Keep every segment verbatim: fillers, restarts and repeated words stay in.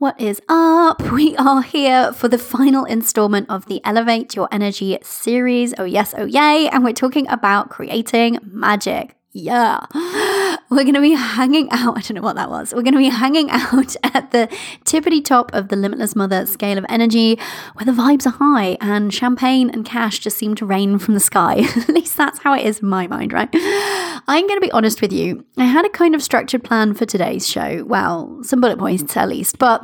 What is up? We are here for the final installment of the Elevate Your Energy series. Oh yes, oh yay. And we're talking about creating magic. Yeah. We're going to be hanging out, I don't know what that was, we're going to be hanging out at the tippity top of the Limitless Mother Scale of Energy, where the vibes are high and champagne and cash just seem to rain from the sky. At least that's how it is in my mind, right? I'm going to be honest with you, I had a kind of structured plan for today's show, well, some bullet points at least, but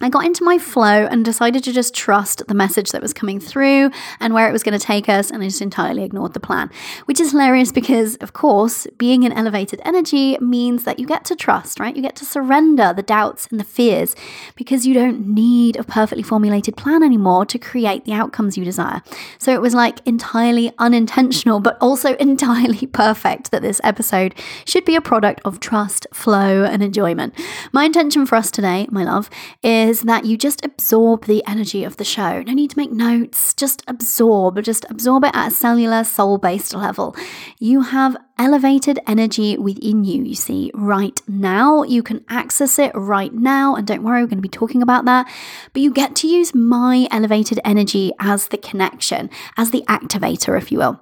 I got into my flow and decided to just trust the message that was coming through and where it was going to take us, and I just entirely ignored the plan, which is hilarious because, of course, being in elevated energy means that you get to trust, right? You get to surrender the doubts and the fears because you don't need a perfectly formulated plan anymore to create the outcomes you desire. So it was like entirely unintentional, but also entirely perfect that this episode should be a product of trust, flow, and enjoyment. My intention for us today, my love, is is that you just absorb the energy of the show. No need to make notes, just absorb, just absorb it at a cellular, soul-based level. You have elevated energy within you, you see, right now. You can access it right now, and don't worry, we're going to be talking about that, but you get to use my elevated energy as the connection, as the activator, if you will,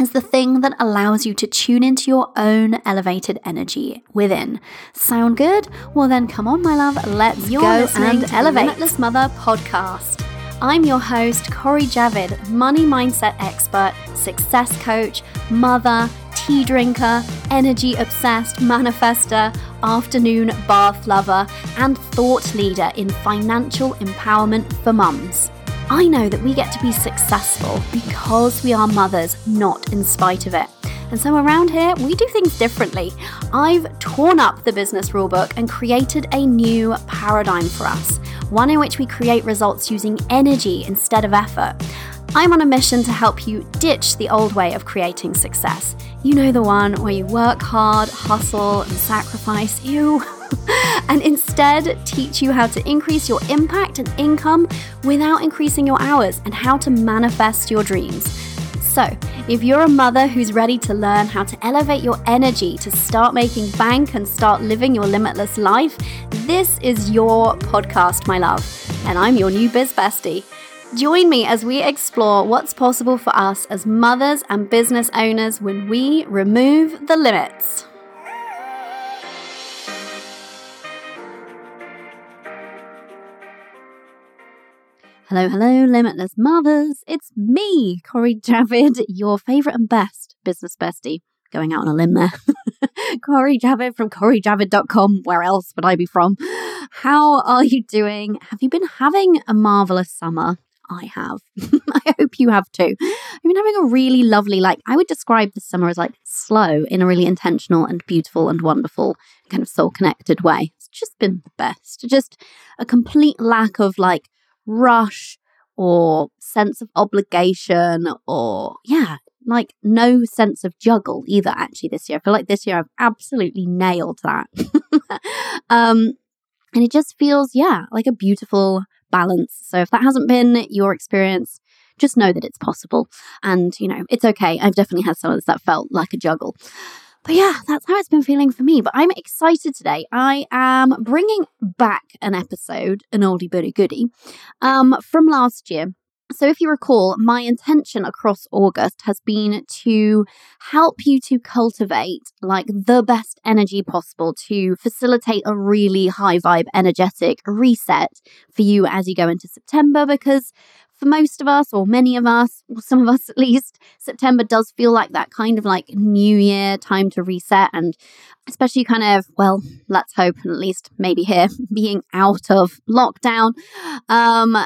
as the thing that allows you to tune into your own elevated energy within. Sound good? Well then, come on, my love, let's You're go and elevate. Limitless Mother Podcast. I'm your host, Cori Javid, money mindset expert, success coach, mother, tea drinker, energy obsessed manifester, afternoon bath lover, and thought leader in financial empowerment for mums. I know that we get to be successful because we are mothers, not in spite of it. And so around here, we do things differently. I've torn up the business rulebook and created a new paradigm for us, one in which we create results using energy instead of effort. I'm on a mission to help you ditch the old way of creating success. You know, the one where you work hard, hustle, and sacrifice. Ew. And instead teach you how to increase your impact and income without increasing your hours, and how to manifest your dreams. So if you're a mother who's ready to learn how to elevate your energy to start making bank and start living your limitless life, this is your podcast, my love, and I'm your new biz bestie. Join me as we explore what's possible for us as mothers and business owners when we remove the limits. Hello, hello, Limitless Mothers. It's me, Cori Javid, your favourite and best business bestie. Going out on a limb there. Cori Javid from cori javid dot com. Where else would I be from? How are you doing? Have you been having a marvellous summer? I have. I hope you have too. I've been having a really lovely, like, I would describe this summer as like slow in a really intentional and beautiful and wonderful kind of soul-connected way. It's just been the best. Just a complete lack of like rush or sense of obligation, or yeah, like no sense of juggle either, actually, this year. I feel like this year I've absolutely nailed that. um, and it just feels, yeah, like a beautiful balance. So if that hasn't been your experience, just know that it's possible. And, you know, it's okay. I've definitely had summers that felt like a juggle. But yeah, that's how it's been feeling for me. But I'm excited today. I am bringing back an episode, an oldie but a goodie, um, from last year. So if you recall, my intention across August has been to help you to cultivate like the best energy possible to facilitate a really high vibe energetic reset for you as you go into September, because for most of us, or many of us, or some of us at least, September does feel like that kind of like new year time to reset, and especially kind of, well, let's hope, and at least maybe here, being out of lockdown, um,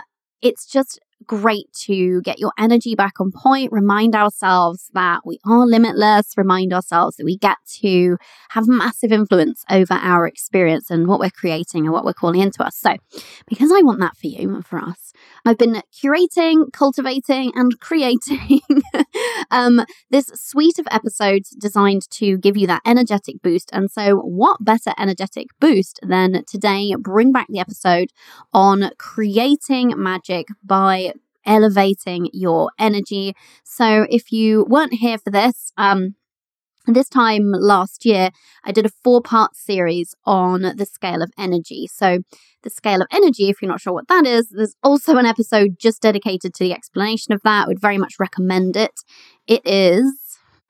it's just great to get your energy back on point, remind ourselves that we are limitless, remind ourselves that we get to have massive influence over our experience and what we're creating and what we're calling into us. So because I want that for you and for us, I've been curating, cultivating, and creating um, this suite of episodes designed to give you that energetic boost. And so what better energetic boost than today bring back the episode on creating magic by elevating your energy. So if you weren't here for this, um, This time last year, I did a four-part series on the scale of energy. So the scale of energy, if you're not sure what that is, there's also an episode just dedicated to the explanation of that. I would very much recommend it. It is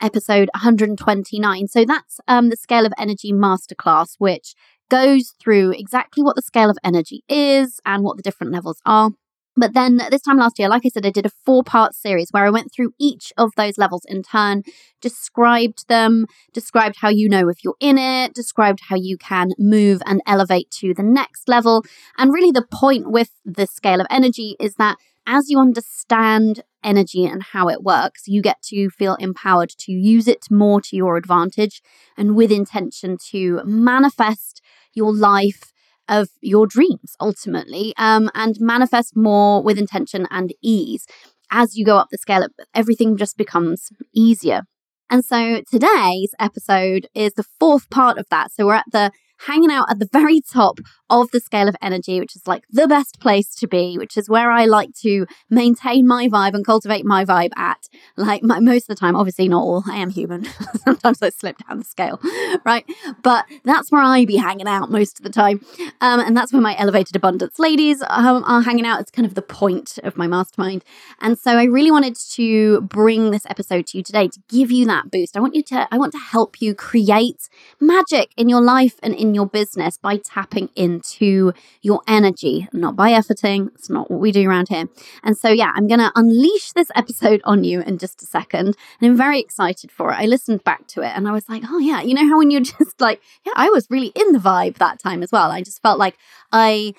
episode one hundred twenty-nine. So that's um, the Scale of Energy Masterclass, which goes through exactly what the scale of energy is and what the different levels are. But then this time last year, like I said, I did a four-part series where I went through each of those levels in turn, described them, described how you know if you're in it, described how you can move and elevate to the next level. And really the point with the scale of energy is that as you understand energy and how it works, you get to feel empowered to use it more to your advantage and with intention to manifest your life of your dreams, ultimately, um, and manifest more with intention and ease. As you go up the scale, everything just becomes easier. And so today's episode is the fourth part of that. So we're at the hanging out at the very top of the scale of energy, which is like the best place to be, which is where I like to maintain my vibe and cultivate my vibe at. Like my, most of the time, obviously not all, I am human. Sometimes I slip down the scale, right? But that's where I be hanging out most of the time. Um, and that's where my Elevated Abundance ladies um, are hanging out. It's kind of the point of my mastermind. And so I really wanted to bring this episode to you today to give you that boost. I want you to, I want to help you create magic in your life and in your business by tapping into your energy, not by efforting. It's not what we do around here. And so, yeah, I'm going to unleash this episode on you in just a second. And I'm very excited for it. I listened back to it and I was like, oh yeah, you know how when you're just like, yeah, I was really in the vibe that time as well. I just felt like I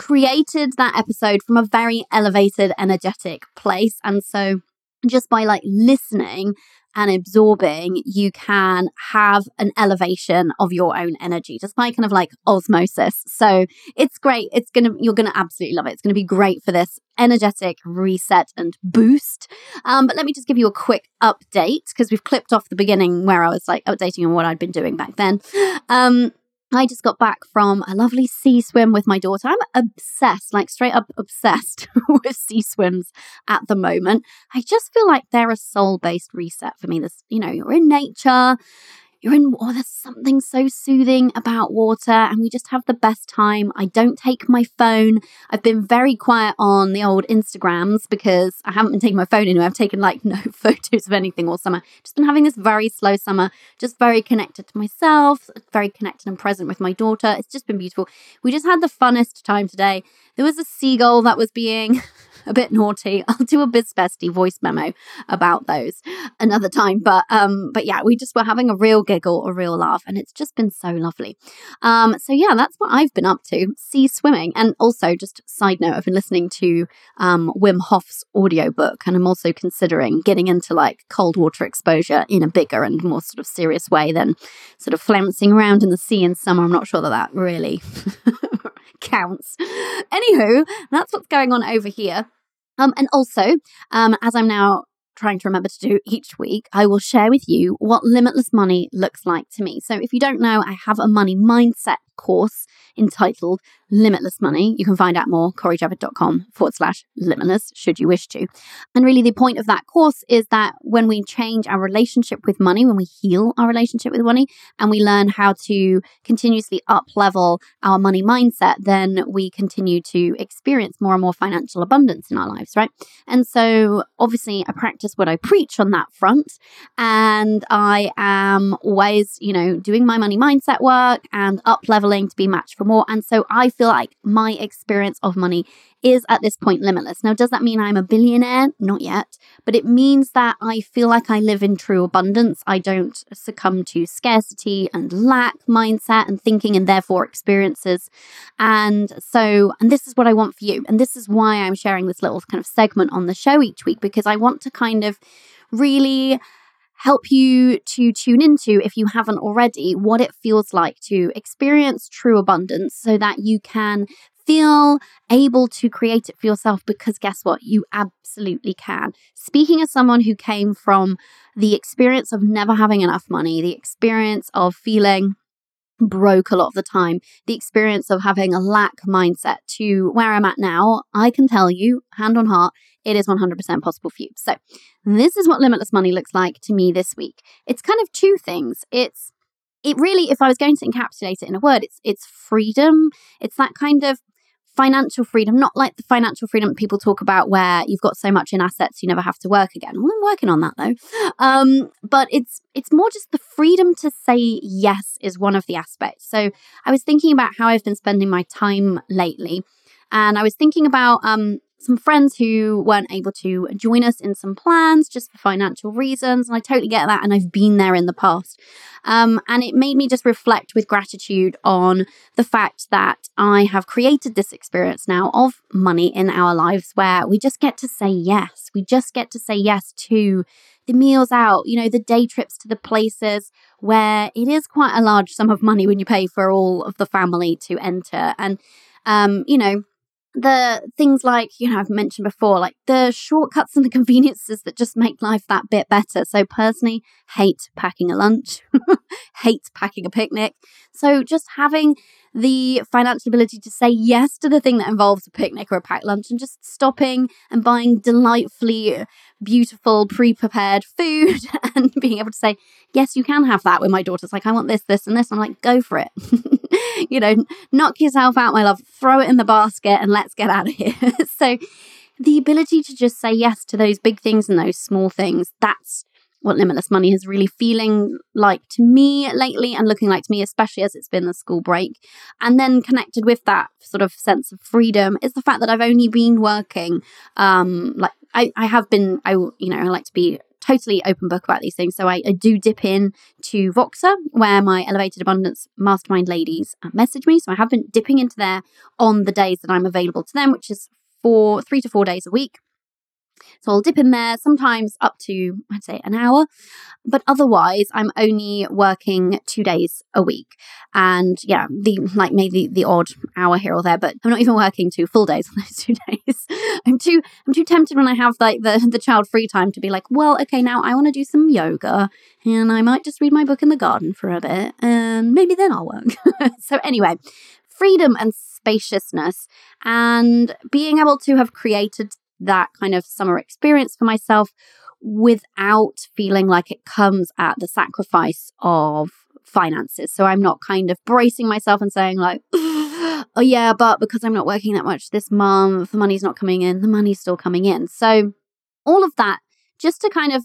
created that episode from a very elevated, energetic place. And so just by like listening and absorbing, you can have an elevation of your own energy, just by kind of like osmosis. So it's great. It's going to, you're going to absolutely love it. It's going to be great for this energetic reset and boost. Um, but let me just give you a quick update because we've clipped off the beginning where I was like updating on what I'd been doing back then. Um, I just got back from a lovely sea swim with my daughter. I'm obsessed, like straight up obsessed with sea swims at the moment. I just feel like they're a soul-based reset for me. This, you know, you're in nature, you're in water, there's something so soothing about water and we just have the best time. I don't take my phone. I've been very quiet on the old Instagrams because I haven't been taking my phone anywhere. I've taken like no photos of anything all summer. Just been having this very slow summer, just very connected to myself, very connected and present with my daughter. It's just been beautiful. We just had the funnest time today. There was a seagull that was being a bit naughty. I'll do a bizbestie voice memo about those another time. But um, but yeah, we just were having a real giggle, a real laugh, and it's just been so lovely. Um, so yeah, that's what I've been up to, sea swimming. And also, just side note, I've been listening to um, Wim Hof's audiobook, and I'm also considering getting into like cold water exposure in a bigger and more sort of serious way than sort of flouncing around in the sea in summer. I'm not sure that that really counts. Anywho, that's what's going on over here. Um, and also, um, as I'm now trying to remember to do each week, I will share with you what limitless money looks like to me. So if you don't know, I have a money mindset course entitled Limitless Money. You can find out more, corijavid.com forward slash limitless, should you wish to. And really the point of that course is that when we change our relationship with money, when we heal our relationship with money, and we learn how to continuously up-level our money mindset, then we continue to experience more and more financial abundance in our lives, right? And so obviously I practice what I preach on that front, and I am always, you know, doing my money mindset work and up-leveling to be matched for more. And so I feel like my experience of money is at this point limitless. Now, does that mean I'm a billionaire? Not yet, but it means that I feel like I live in true abundance. I don't succumb to scarcity and lack mindset and thinking and therefore experiences. And so, and this is what I want for you. And this is why I'm sharing this little kind of segment on the show each week, because I want to kind of really help you to tune into, if you haven't already, what it feels like to experience true abundance so that you can feel able to create it for yourself, because guess what? You absolutely can. Speaking as someone who came from the experience of never having enough money, the experience of feeling broke a lot of the time. The experience of having a lack mindset to where I'm at now, I can tell you, hand on heart, it is one hundred percent possible for you. So this is what Limitless Money looks like to me this week. It's kind of two things. It's, it really, if I was going to encapsulate it in a word, it's, it's freedom. It's that kind of financial freedom, not like the financial freedom people talk about where you've got so much in assets you never have to work again. Well, I'm working on that though. Um, but it's it's more just the freedom to say yes is one of the aspects. So I was thinking about how I've been spending my time lately, and I was thinking about um, some friends who weren't able to join us in some plans just for financial reasons, and I totally get that, and I've been there in the past. Um, and it made me just reflect with gratitude on the fact that I have created this experience now of money in our lives where we just get to say yes. We just get to say yes to the meals out, you know, the day trips to the places where it is quite a large sum of money when you pay for all of the family to enter. And, um, you know, the things like, you know, I've mentioned before, like the shortcuts and the conveniences that just make life that bit better. So personally, hate packing a lunch, hate packing a picnic. So just having the financial ability to say yes to the thing that involves a picnic or a packed lunch and just stopping and buying delightfully beautiful pre-prepared food and being able to say, yes, you can have that, when my daughter's like, I want this, this and this. I'm like, go for it. You know, knock yourself out, my love, throw it in the basket and let's get out of here. So the ability to just say yes to those big things and those small things, that's what Limitless Money is really feeling like to me lately and looking like to me, especially as it's been the school break. And then connected with that sort of sense of freedom is the fact that I've only been working, um, like I, I have been, I, you know, I like to be totally open book about these things. So I, I do dip in to Voxer, where my Elevated Abundance Mastermind ladies message me. So I have been dipping into there on the days that I'm available to them, which is four, three to four days a week. So I'll dip in there sometimes up to, I'd say, an hour. But otherwise, I'm only working two days a week. And yeah, the like maybe the odd hour here or there, but I'm not even working two full days on those two days. I'm too I'm too tempted when I have like the, the child free time to be like, well, okay, now I want to do some yoga and I might just read my book in the garden for a bit and maybe then I'll work. So anyway, freedom and spaciousness and being able to have created that kind of summer experience for myself without feeling like it comes at the sacrifice of finances. So I'm not kind of bracing myself and saying like, oh yeah, but because I'm not working that much this month, the money's not coming in, the money's still coming in. So all of that just to kind of,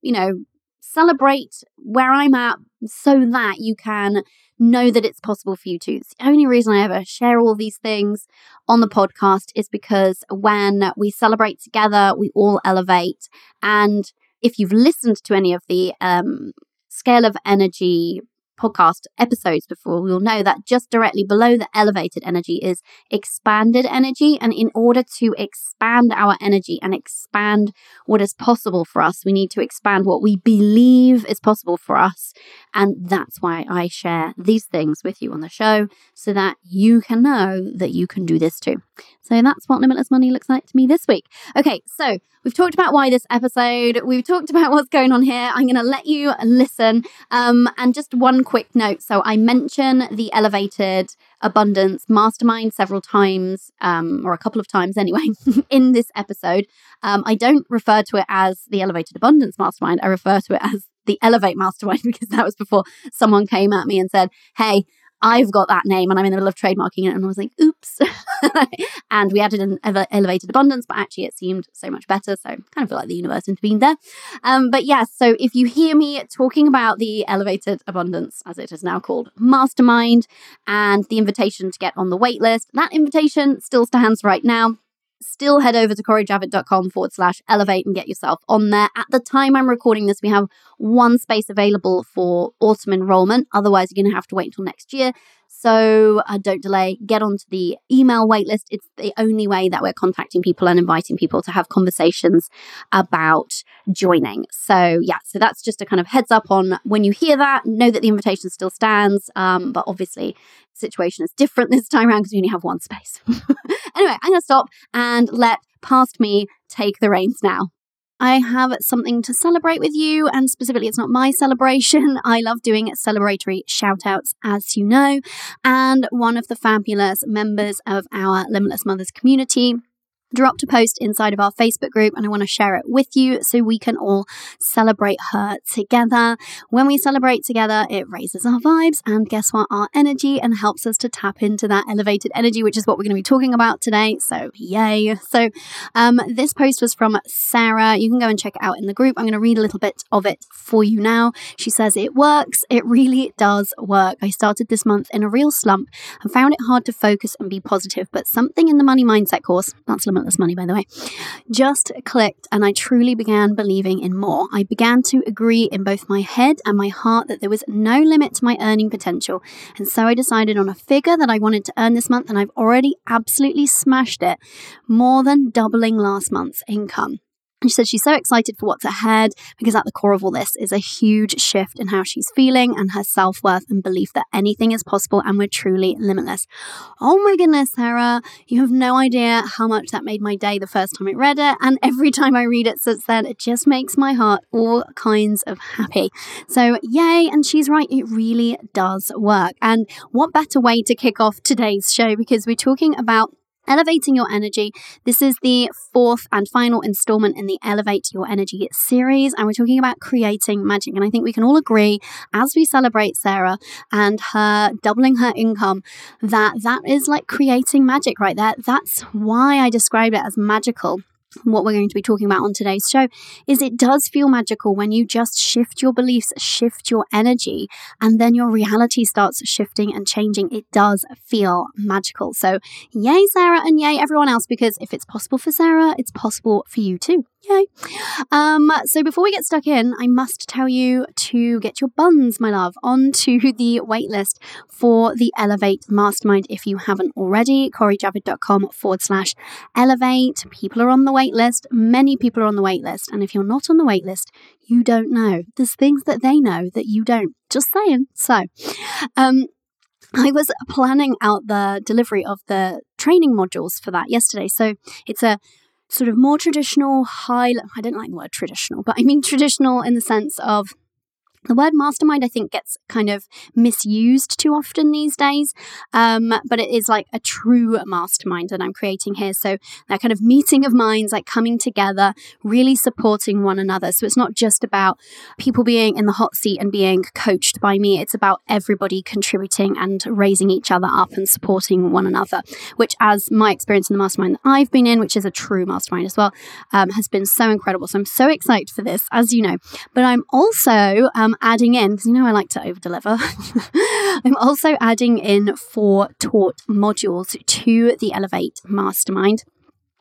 you know, celebrate where I'm at so that you can know that it's possible for you too. It's the only reason I ever share all these things on the podcast is because when we celebrate together, we all elevate. And if you've listened to any of the um, Scale of Energy podcast episodes before, you'll know that just directly below the elevated energy is expanded energy. And in order to expand our energy and expand what is possible for us, we need to expand what we believe is possible for us. And that's why I share these things with you on the show so that you can know that you can do this too. So that's what Limitless Money looks like to me this week. Okay, so we've talked about why this episode, we've talked about what's going on here. I'm going to let you listen. Um, and just one quick note. So I mention the Elevated Abundance Mastermind several times, um, or a couple of times anyway, in this episode. Um, I don't refer to it as the Elevated Abundance Mastermind. I refer to it as the Elevate Mastermind because that was before someone came at me and said, hey, I've got that name and I'm in the middle of trademarking it. And I was like, oops. And we added an Elevated Abundance, but actually it seemed so much better. So I kind of feel like the universe intervened there. Um, but yes, yeah, so if you hear me talking about the Elevated Abundance, as it is now called, Mastermind, and the invitation to get on the waitlist, that invitation still stands right now. Still head over to corijavid.com forward slash elevate and get yourself on there. At the time I'm recording this, we have one space available for autumn enrollment. Otherwise, you're going to have to wait until next year. So uh, don't delay. Get onto the email waitlist. It's the only way that we're contacting people and inviting people to have conversations about joining. So yeah, so that's just a kind of heads up on when you hear that. Know that the invitation still stands, um, but obviously the situation is different this time around because we only have one space. Anyway, I'm going to stop and let past me take the reins now. I have something to celebrate with you, and specifically it's not my celebration. I love doing celebratory shoutouts, as you know, and one of the fabulous members of our Limitless Mothers community dropped a post inside of our Facebook group, and I want to share it with you so we can all celebrate her together. When we celebrate together, it raises our vibes and guess what? Our energy, and helps us to tap into that elevated energy, which is what we're going to be talking about today. So yay. So um, this post was from Sarah. You can go and check it out in the group. I'm going to read a little bit of it for you now. She says, "It works. It really does work. I started this month in a real slump and found it hard to focus and be positive, but something in the money mindset course," that's limited This money, by the way, "just clicked, and I truly began believing in more. I began to agree in both my head and my heart that there was no limit to my earning potential, and so I decided on a figure that I wanted to earn this month, and I've already absolutely smashed it, more than doubling last month's income." She said she's so excited for what's ahead, because at the core of all this is a huge shift in how she's feeling and her self-worth and belief that anything is possible and we're truly limitless. Oh my goodness, Sarah, you have no idea how much that made my day the first time I read it. And every time I read it since then, it just makes my heart all kinds of happy. So yay. And she's right. It really does work. And what better way to kick off today's show, because we're talking about elevating your energy. This is the fourth and final installment in the Elevate Your Energy series, and we're talking about creating magic. And I think we can all agree, as we celebrate Sarah and her doubling her income, that that is like creating magic right there. That's why I described it as magical. What we're going to be talking about on today's show is it does feel magical when you just shift your beliefs, shift your energy, and then your reality starts shifting and changing. It does feel magical. So yay, Sarah, and yay, everyone else, because if it's possible for Sarah, it's possible for you too. Yay. Um, so before we get stuck in, I must tell you to get your buns, my love, onto the waitlist for the Elevate Mastermind if you haven't already. corijavid.com forward slash elevate. People are on the waitlist. Many people are on the waitlist. And if you're not on the waitlist, you don't know. There's things that they know that you don't. Just saying. So um, I was planning out the delivery of the training modules for that yesterday. So it's a sort of more traditional, high, I don't like the word traditional, but I mean traditional in the sense of the word mastermind, I think, gets kind of misused too often these days. Um, but it is like a true mastermind that I'm creating here. So that kind of meeting of minds, like coming together, really supporting one another. So it's not just about people being in the hot seat and being coached by me. It's about everybody contributing and raising each other up and supporting one another, which, as my experience in the mastermind that I've been in, which is a true mastermind as well, um, has been so incredible. So I'm so excited for this, as you know. But I'm also... Um, adding in, because you know I like to over deliver, I'm also adding in four taught modules to the Elevate Mastermind.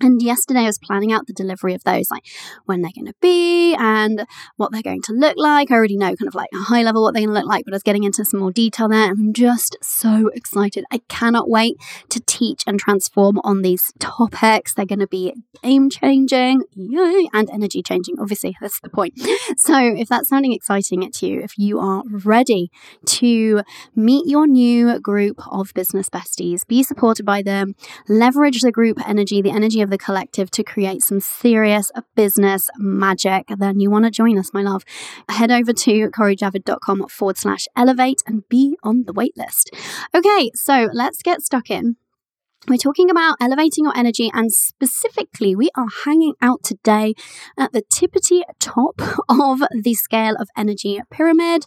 And yesterday I was planning out the delivery of those, like when they're going to be and what they're going to look like. I already know kind of like a high level what they're going to look like, but I was getting into some more detail there, and I'm just so excited. I cannot wait to teach and transform on these topics. They're going to be game changing, yay, and energy changing. Obviously, that's the point. So if that's sounding exciting to you, if you are ready to meet your new group of business besties, be supported by them, leverage the group energy, the energy of the collective to create some serious business magic, then you want to join us, my love. Head over to corijavid.com forward slash elevate and be on the waitlist. Okay, so let's get stuck in. We're talking about elevating your energy, and specifically we are hanging out today at the tippity top of the scale of energy pyramid.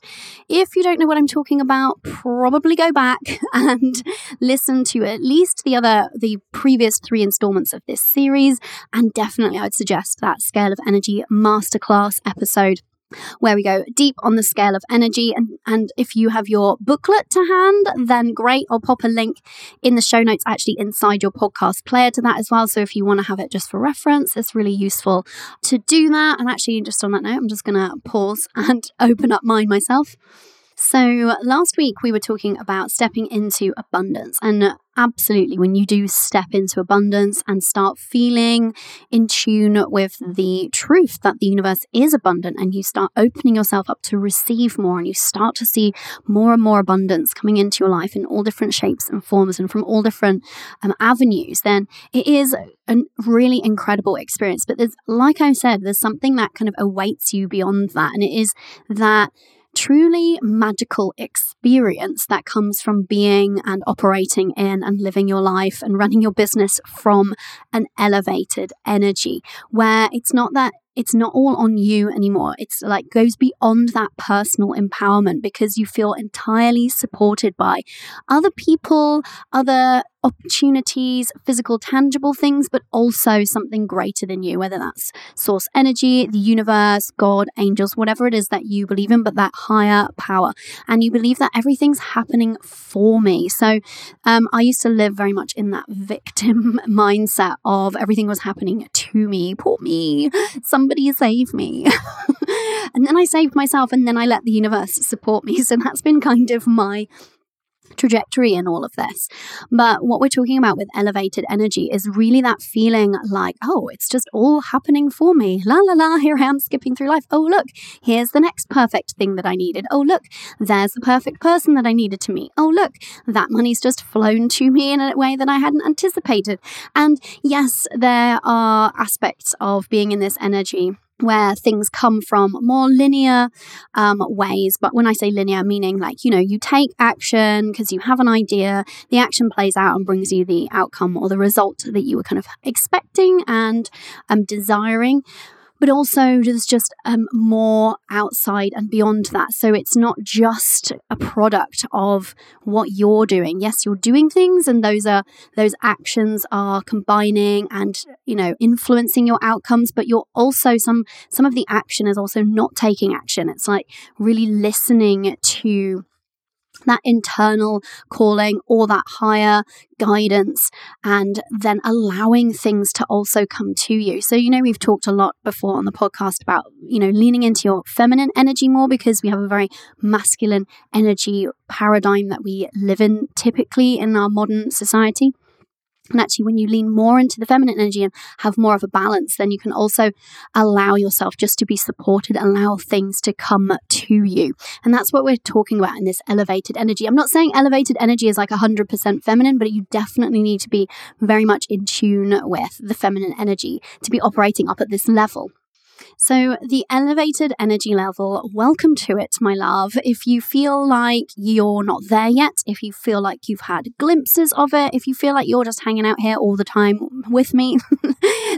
If you don't know what I'm talking about, probably go back and listen to at least the other, the previous three installments of this series. And definitely I'd suggest that Scale of Energy Masterclass episode, where we go deep on the scale of energy. And, and if you have your booklet to hand, then great. I'll pop a link in the show notes, actually inside your podcast player, to that as well. So if you want to have it just for reference, it's really useful to do that. And actually, just on that note, I'm just going to pause and open up mine myself. So last week we were talking about stepping into abundance, and absolutely when you do step into abundance and start feeling in tune with the truth that the universe is abundant, and you start opening yourself up to receive more, and you start to see more and more abundance coming into your life in all different shapes and forms and from all different um, avenues, then it is a really incredible experience. But there's, like I said, there's something that kind of awaits you beyond that, and it is that truly magical experience that comes from being and operating in and living your life and running your business from an elevated energy, where it's not that it's not all on you anymore. It's like goes beyond that personal empowerment, because you feel entirely supported by other people, other opportunities, physical, tangible things, but also something greater than you, whether that's source energy, the universe, God, angels, whatever it is that you believe in, but that higher power. And you believe that everything's happening for me. So um, I used to live very much in that victim mindset of everything was happening to me, poor me, somebody save me. And then I saved myself, and then I let the universe support me. So that's been kind of my trajectory in all of this. But what we're talking about with elevated energy is really that feeling like, oh, it's just all happening for me. La la la, here I am skipping through life. Oh, look, here's the next perfect thing that I needed. Oh, look, there's the perfect person that I needed to meet. Oh, look, that money's just flown to me in a way that I hadn't anticipated. And yes, there are aspects of being in this energy where things come from more linear um, ways. But when I say linear, meaning like, you know, you take action because you have an idea, the action plays out and brings you the outcome or the result that you were kind of expecting and um, desiring. But also there's just um, more outside and beyond that. So it's not just a product of what you're doing. Yes, you're doing things, and those are those actions are combining and, you know, influencing your outcomes. But you're also some some of the action is also not taking action. It's like really listening to that internal calling or that higher guidance, and then allowing things to also come to you. So, you know, we've talked a lot before on the podcast about, you know, leaning into your feminine energy more, because we have a very masculine energy paradigm that we live in typically in our modern society. And actually, when you lean more into the feminine energy and have more of a balance, then you can also allow yourself just to be supported, allow things to come to you. And that's what we're talking about in this elevated energy. I'm not saying elevated energy is like one hundred percent feminine, but you definitely need to be very much in tune with the feminine energy to be operating up at this level. So the elevated energy level, welcome to it, my love. If you feel like you're not there yet, if you feel like you've had glimpses of it, if you feel like you're just hanging out here all the time with me,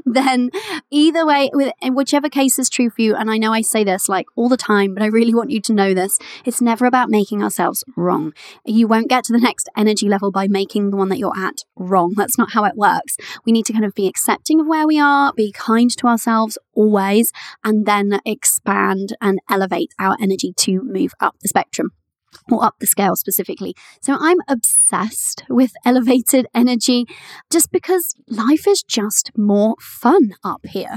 then either way, with whichever case is true for you, and I know I say this like all the time, but I really want you to know this, it's never about making ourselves wrong. You won't get to the next energy level by making the one that you're at wrong. That's not how it works. We need to kind of be accepting of where we are, be kind to ourselves always, and then expand and elevate our energy to move up the spectrum, or up the scale specifically. So I'm obsessed with elevated energy just because life is just more fun up here.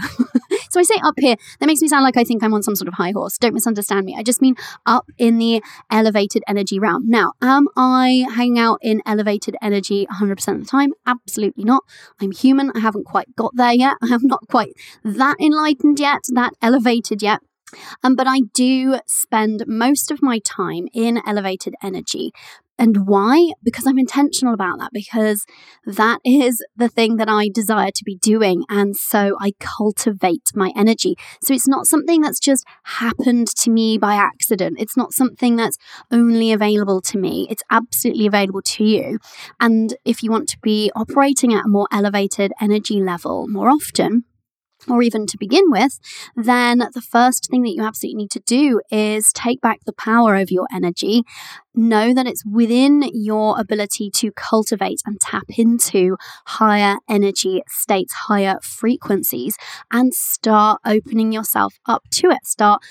So I say up here, that makes me sound like I think I'm on some sort of high horse. Don't misunderstand me. I just mean up in the elevated energy realm. Now, am I hanging out in elevated energy one hundred percent of the time? Absolutely not. I'm human. I haven't quite got there yet. I am not quite that enlightened yet, that elevated yet. Um, but I do spend most of my time in elevated energy. And why? Because I'm intentional about that, because that is the thing that I desire to be doing. And so I cultivate my energy. So it's not something that's just happened to me by accident. It's not something that's only available to me. It's absolutely available to you. And if you want to be operating at a more elevated energy level more often, or even to begin with, then the first thing that you absolutely need to do is take back the power over your energy. Know that it's within your ability to cultivate and tap into higher energy states, higher frequencies, and start opening yourself up to it. Start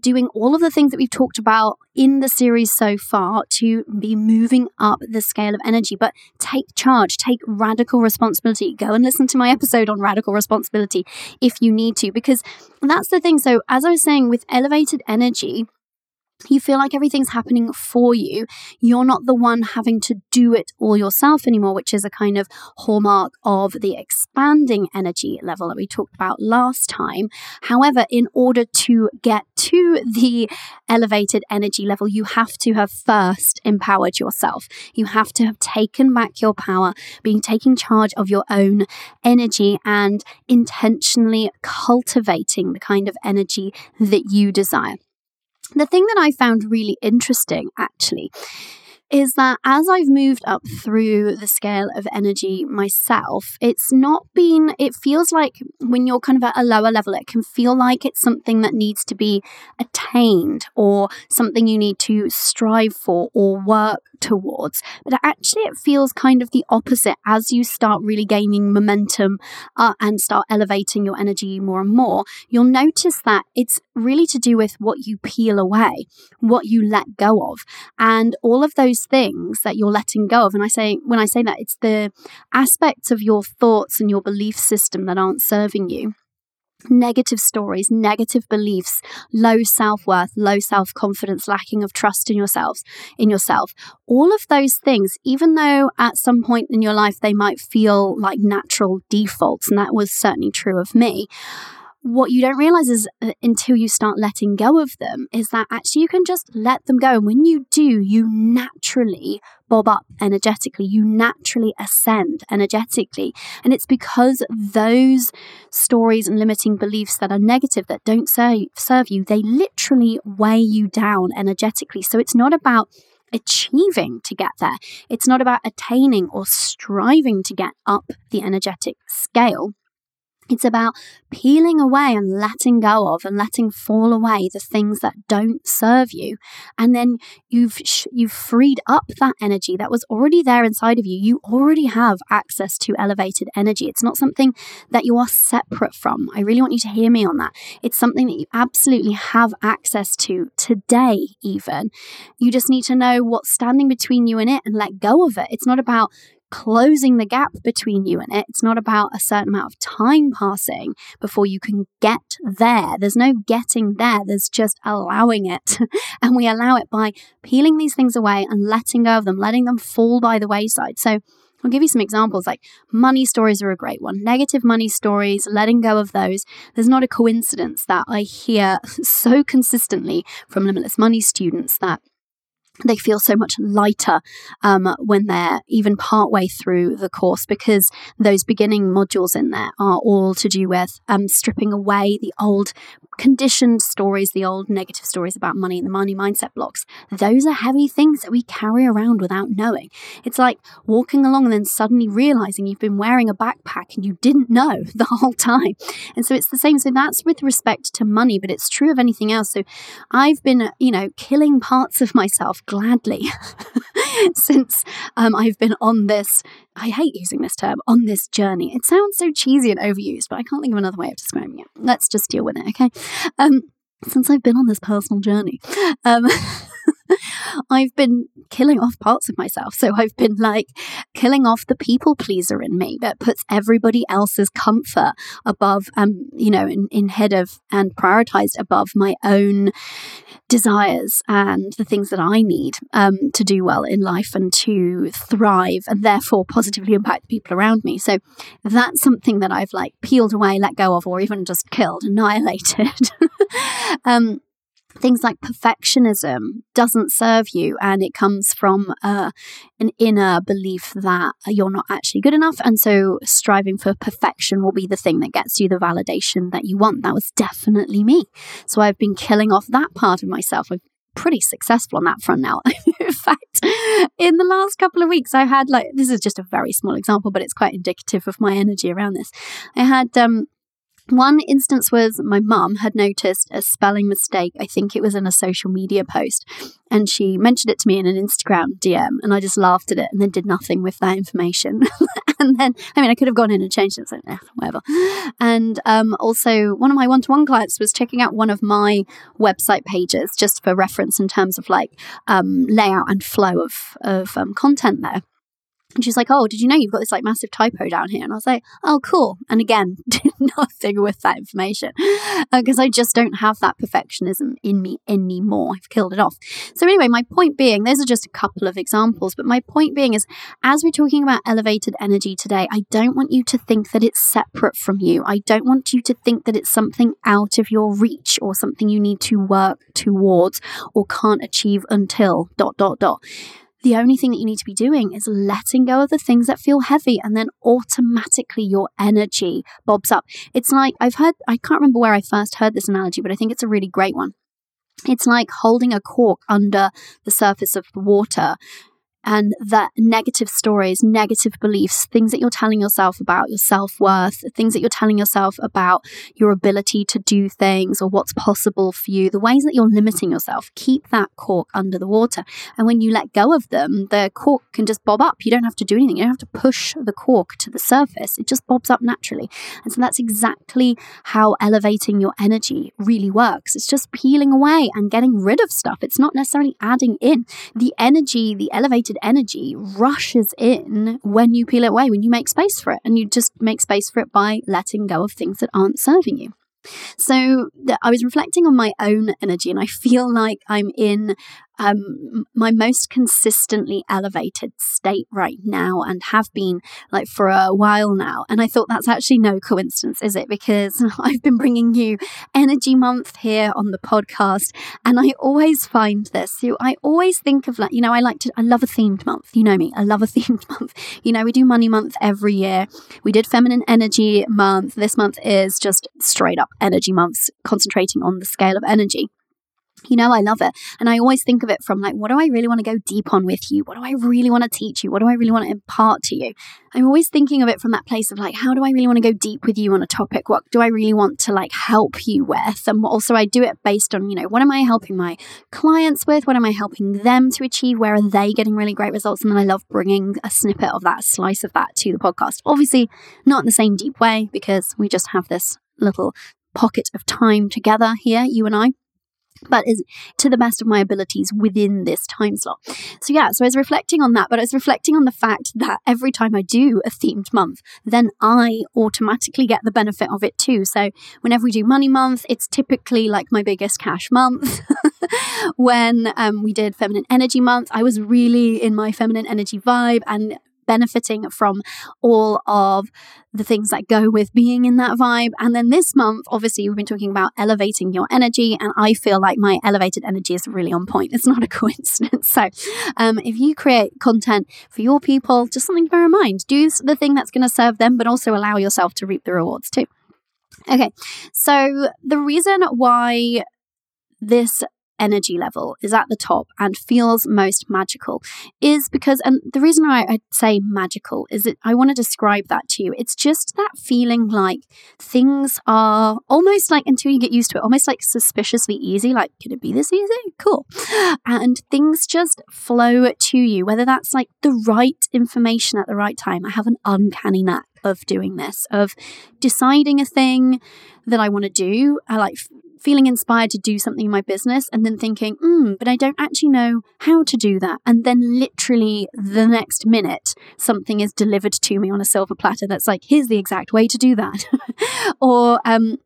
doing all of the things that we've talked about in the series so far to be moving up the scale of energy. But take charge, take radical responsibility. Go and listen to my episode on radical responsibility if you need to, because that's the thing. So as I was saying, with elevated energy, You feel like everything's happening for you. You're not the one having to do it all yourself anymore, which is a kind of hallmark of the expanding energy level that we talked about last time. However, in order to get to the elevated energy level, you have to have first empowered yourself. You have to have taken back your power, being taking charge of your own energy and intentionally cultivating the kind of energy that you desire. The thing that I found really interesting, actually, is that as I've moved up through the scale of energy myself, it's not been, it feels like when you're kind of at a lower level, it can feel like it's something that needs to be attained or something you need to strive for or work towards. But actually, it feels kind of the opposite as you start really gaining momentum uh, and start elevating your energy more and more. You'll notice that it's really to do with what you peel away, what you let go of, and all of those things that you're letting go of. And I say, when I say that, it's the aspects of your thoughts and your belief system that aren't serving you. Negative stories, negative beliefs, low self-worth, low self-confidence, lacking of trust in yourselves, in yourself. All of those things, even though at some point in your life they might feel like natural defaults, and that was certainly true of me. What you don't realize is uh, until you start letting go of them is that actually you can just let them go. And when you do, you naturally bob up energetically. You naturally ascend energetically. And it's because those stories and limiting beliefs that are negative, that don't serve, serve you, they literally weigh you down energetically. So it's not about achieving to get there. It's not about attaining or striving to get up the energetic scale. It's about peeling away and letting go of and letting fall away the things that don't serve you. And then you've sh- you've freed up that energy that was already there inside of you. You already have access to elevated energy. It's not something that you are separate from. I really want you to hear me on that. It's something that you absolutely have access to today even. You just need to know what's standing between you and it and let go of it. It's not about closing the gap between you and it. It's not about a certain amount of time passing before you can get there. There's no getting there. There's just allowing it. And we allow it by peeling these things away and letting go of them, letting them fall by the wayside. So I'll give you some examples. Like money stories are a great one. Negative money stories, letting go of those. There's not a coincidence that I hear so consistently from Limitless Money students that they feel so much lighter um, when they're even partway through the course, because those beginning modules in there are all to do with um, stripping away the old conditioned stories, the old negative stories about money and the money mindset blocks. Those are heavy things that we carry around without knowing. It's like walking along and then suddenly realizing you've been wearing a backpack and you didn't know the whole time. And so it's the same. So that's with respect to money, but it's true of anything else. So I've been, you know, killing parts of myself gladly since um, I've been on this, I hate using this term, on this journey. It sounds so cheesy and overused, but I can't think of another way of describing it. Let's just deal with it, okay? Um, since I've been on this personal journey, um, I've been killing off parts of myself. So I've been like killing off the people pleaser in me that puts everybody else's comfort above, um, you know, in, in head of and prioritized above my own desires and the things that I need um, to do well in life and to thrive and therefore positively impact the people around me. So that's something that I've like peeled away, let go of, or even just killed, annihilated. um, Things like perfectionism doesn't serve you, and it comes from uh, an inner belief that you're not actually good enough, and so striving for perfection will be the thing that gets you the validation that you want. That was definitely me. So I've been killing off that part of myself. I've pretty successful on that front now. In fact, in the last couple of weeks, I had like, this is just a very small example, but it's quite indicative of my energy around this. I had... um. One instance was my mum had noticed a spelling mistake. I think it was in a social media post. And she mentioned it to me in an Instagram D M. And I just laughed at it and then did nothing with that information. And then, I mean, I could have gone in and changed it. So, eh, whatever. And um, also, one of my one-to-one clients was checking out one of my website pages just for reference in terms of like um, layout and flow of, of um, content there. And she's like, oh, did you know you've got this like massive typo down here? And I was like, oh, cool. And again, did nothing with that information because uh, I just don't have that perfectionism in me anymore. I've killed it off. So anyway, my point being, those are just a couple of examples. But my point being is, as we're talking about elevated energy today, I don't want you to think that it's separate from you. I don't want you to think that it's something out of your reach or something you need to work towards or can't achieve until dot, dot, dot. The only thing that you need to be doing is letting go of the things that feel heavy, and then automatically your energy bobs up. It's like, I've heard, I can't remember where I first heard this analogy, but I think it's a really great one. It's like holding a cork under the surface of the water, and that negative stories, negative beliefs, things that you're telling yourself about your self-worth, things that you're telling yourself about your ability to do things or what's possible for you, the ways that you're limiting yourself, keep that cork under the water. And when you let go of them, the cork can just bob up. You don't have to do anything. You don't have to push the cork to the surface. It just bobs up naturally. And so that's exactly how elevating your energy really works. It's just peeling away and getting rid of stuff. It's not necessarily adding in. The energy, the elevated energy rushes in when you peel it away, when you make space for it, and you just make space for it by letting go of things that aren't serving you. So I was reflecting on my own energy, and I feel like I'm in um, my most consistently elevated state right now, and have been like for a while now. And I thought that's actually no coincidence, is it? Because I've been bringing you Energy Month here on the podcast, and I always find this. So I always think of like, you know, I like to, I love a themed month. You know me, I love a themed month. You know, we do Money Month every year. We did Feminine Energy Month. This month is just straight up Energy Months, concentrating on the scale of energy. You know, I love it. And I always think of it from like, what do I really want to go deep on with you? What do I really want to teach you? What do I really want to impart to you? I'm always thinking of it from that place of like, how do I really want to go deep with you on a topic? What do I really want to like help you with? And also I do it based on, you know, what am I helping my clients with? What am I helping them to achieve? Where are they getting really great results? And then I love bringing a snippet of that, a slice of that to the podcast. Obviously not in the same deep way, because we just have this little pocket of time together here, you and I, but is to the best of my abilities within this time slot. So yeah, so I was reflecting on that, but I was reflecting on the fact that every time I do a themed month, then I automatically get the benefit of it too. So whenever we do Money Month, it's typically like my biggest cash month. When um, we did Feminine Energy Month, I was really in my feminine energy vibe and benefiting from all of the things that go with being in that vibe. And then this month, obviously, we've been talking about elevating your energy, and I feel like my elevated energy is really on point. It's not a coincidence. So um, if you create content for your people, just something to bear in mind. Do the thing that's going to serve them, but also allow yourself to reap the rewards too. Okay, so the reason why this energy level is at the top and feels most magical is because, and the reason I, I say magical is that I want to describe that to you. It's just that feeling like things are almost like, until you get used to it, almost like suspiciously easy. Like, could it be this easy? Cool. And things just flow to you, whether that's like the right information at the right time. I have an uncanny knack of doing this, of deciding a thing that I want to do. I like feeling inspired to do something in my business, and then thinking, hmm, but I don't actually know how to do that. And then literally the next minute, something is delivered to me on a silver platter that's like, here's the exact way to do that. Or um,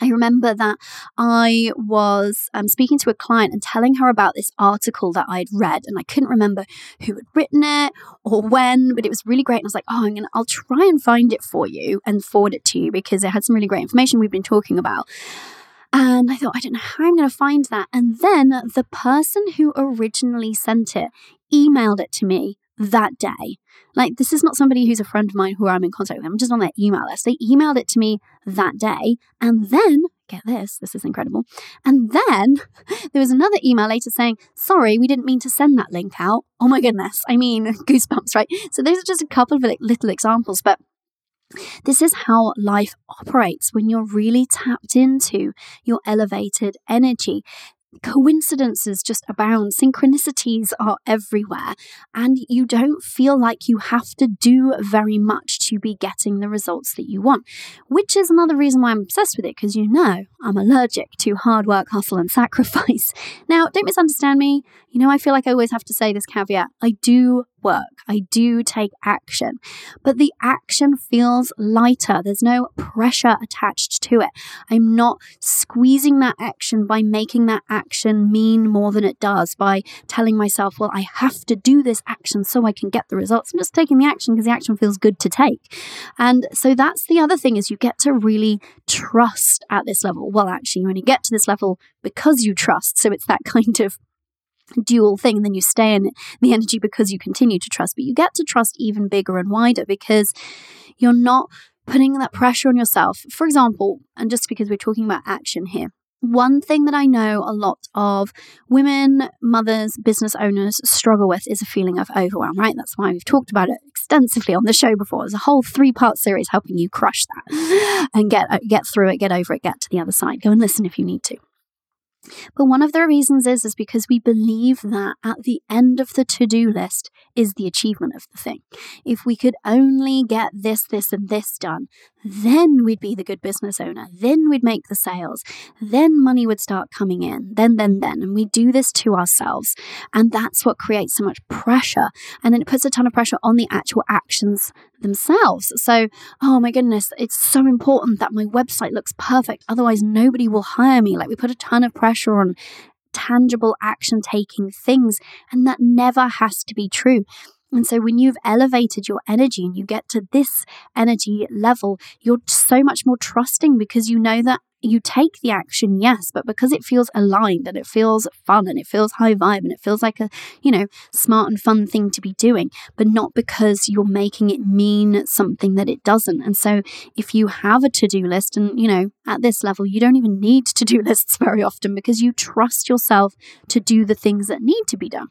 I remember that I was um, speaking to a client and telling her about this article that I'd read, and I couldn't remember who had written it or when, but it was really great. And I was like, oh, I'm gonna, I'll try and find it for you and forward it to you, because it had some really great information we've been talking about. And I thought, I don't know how I'm going to find that. And then the person who originally sent it emailed it to me that day. Like, this is not somebody who's a friend of mine who I'm in contact with. I'm just on their email list. They emailed it to me that day. And then, get this, this is incredible. And then there was another email later saying, sorry, we didn't mean to send that link out. Oh my goodness. I mean, goosebumps, right? So those are just a couple of little examples, but this is how life operates when you're really tapped into your elevated energy. Coincidences just abound. Synchronicities are everywhere, and you don't feel like you have to do very much to be getting the results that you want, which is another reason why I'm obsessed with it, because you know I'm allergic to hard work, hustle and sacrifice. Now, don't misunderstand me. You know, I feel like I always have to say this caveat. I do work. I do take action, but the action feels lighter. There's no pressure attached to it. I'm not squeezing that action by making that action mean more than it does, by telling myself, well, I have to do this action so I can get the results. I'm just taking the action because the action feels good to take. And so that's the other thing, is you get to really trust at this level. Well, actually, you only get to this level because you trust. So it's that kind of dual thing, and then you stay in the energy because you continue to trust. But you get to trust even bigger and wider because you're not putting that pressure on yourself. For example, and just because we're talking about action here, one thing that I know a lot of women, mothers, business owners struggle with is a feeling of overwhelm, right? That's why we've talked about it extensively on the show before. There's a whole three-part series helping you crush that and get get through it, get over it, get to the other side. Go and listen if you need to. But one of the reasons is, is because we believe that at the end of the to-do list is the achievement of the thing. If we could only get this, this, and this done, then we'd be the good business owner. Then we'd make the sales. Then money would start coming in. Then, then, then. And we do this to ourselves. And that's what creates so much pressure. And then it puts a ton of pressure on the actual actions themselves. So, oh my goodness, it's so important that my website looks perfect. Otherwise, nobody will hire me. Like, we put a ton of pressure on tangible action-taking things. And that never has to be true. And so when you've elevated your energy and you get to this energy level, you're so much more trusting because you know that you take the action, yes, but because it feels aligned and it feels fun and it feels high vibe and it feels like a, you know, smart and fun thing to be doing, but not because you're making it mean something that it doesn't. And so if you have a to-do list, and, you know, at this level, you don't even need to-do lists very often because you trust yourself to do the things that need to be done.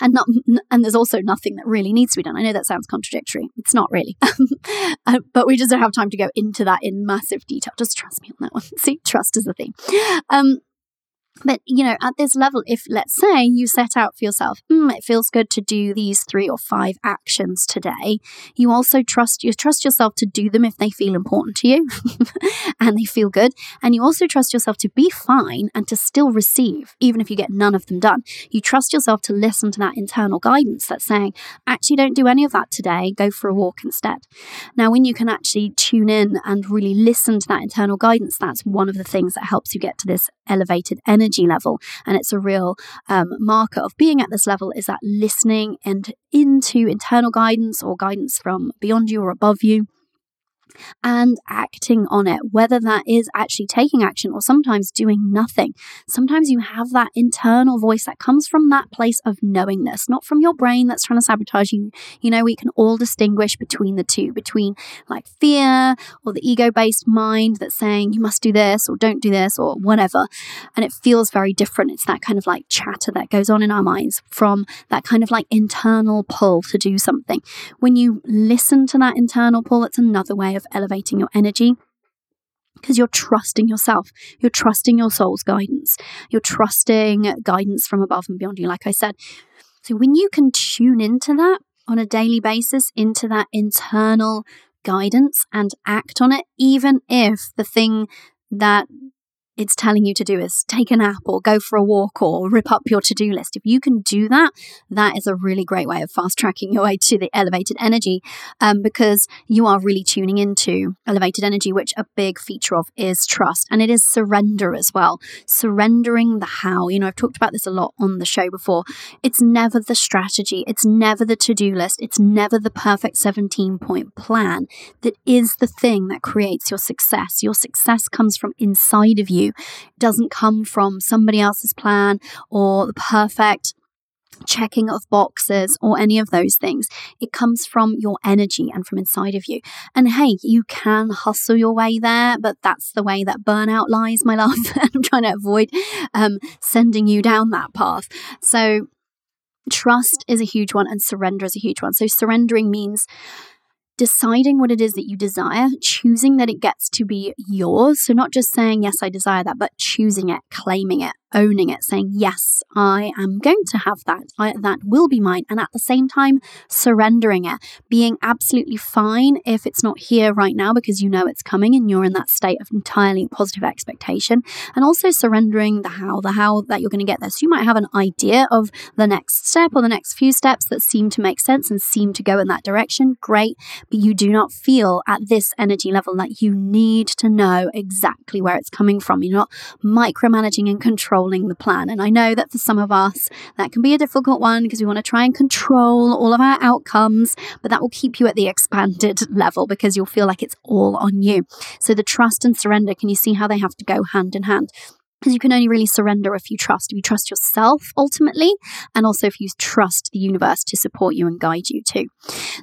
And not, and there's also nothing that really needs to be done. I know that sounds contradictory. It's not really. uh, but we just don't have time to go into that in massive detail. Just trust me on that one. See, trust is the thing. Um, but, you know, at this level, if, let's say, you set out for yourself, mm, it feels good to do these three or five actions today. You also trust, you trust yourself to do them if they feel important to you and they feel good. And you also trust yourself to be fine and to still receive, even if you get none of them done. You trust yourself to listen to that internal guidance that's saying, actually, don't do any of that today. Go for a walk instead. Now, when you can actually tune in and really listen to that internal guidance, that's one of the things that helps you get to this elevated energy level. And it's a real um, marker of being at this level, is that listening and into internal guidance or guidance from beyond you or above you, and acting on it, whether that is actually taking action or sometimes doing nothing. Sometimes you have that internal voice that comes from that place of knowingness, not from your brain that's trying to sabotage you. You know, we can all distinguish between the two, between like fear or the ego-based mind that's saying you must do this or don't do this or whatever. And it feels very different. It's that kind of like chatter that goes on in our minds from that kind of like internal pull to do something. When you listen to that internal pull, it's another way of elevating your energy, because you're trusting yourself, you're trusting your soul's guidance, you're trusting guidance from above and beyond you, like I said. So when you can tune into that on a daily basis, into that internal guidance, and act on it, even if the thing that it's telling you to do is take a nap or go for a walk or rip up your to-do list. If you can do that, that is a really great way of fast-tracking your way to the elevated energy, um, because you are really tuning into elevated energy, which a big feature of is trust. And it is surrender as well. Surrendering the how. You know, I've talked about this a lot on the show before. It's never the strategy. It's never the to-do list. It's never the perfect seventeen-point plan that is the thing that creates your success. Your success comes from inside of you. It doesn't come from somebody else's plan or the perfect checking of boxes or any of those things. It comes from your energy and from inside of you. And hey, you can hustle your way there, but that's the way that burnout lies, my love. I'm trying to avoid um, sending you down that path. So trust is a huge one, and surrender is a huge one. So surrendering means deciding what it is that you desire, choosing that it gets to be yours. So not just saying, yes, I desire that, but choosing it, claiming it, owning it, saying, yes, I am going to have that. I, that will be mine. And at the same time, surrendering it, being absolutely fine if it's not here right now, because you know it's coming and you're in that state of entirely positive expectation. And also surrendering the how, the how that you're going to get there. So you might have an idea of the next step or the next few steps that seem to make sense and seem to go in that direction. Great. But you do not feel at this energy level that you need to know exactly where it's coming from. You're not micromanaging and controlling the plan. And I know that for some of us, that can be a difficult one because we want to try and control all of our outcomes, but that will keep you at the expanded level because you'll feel like it's all on you. So the trust and surrender, can you see how they have to go hand in hand? Because you can only really surrender if you trust. If you trust yourself, ultimately, and also if you trust the universe to support you and guide you too.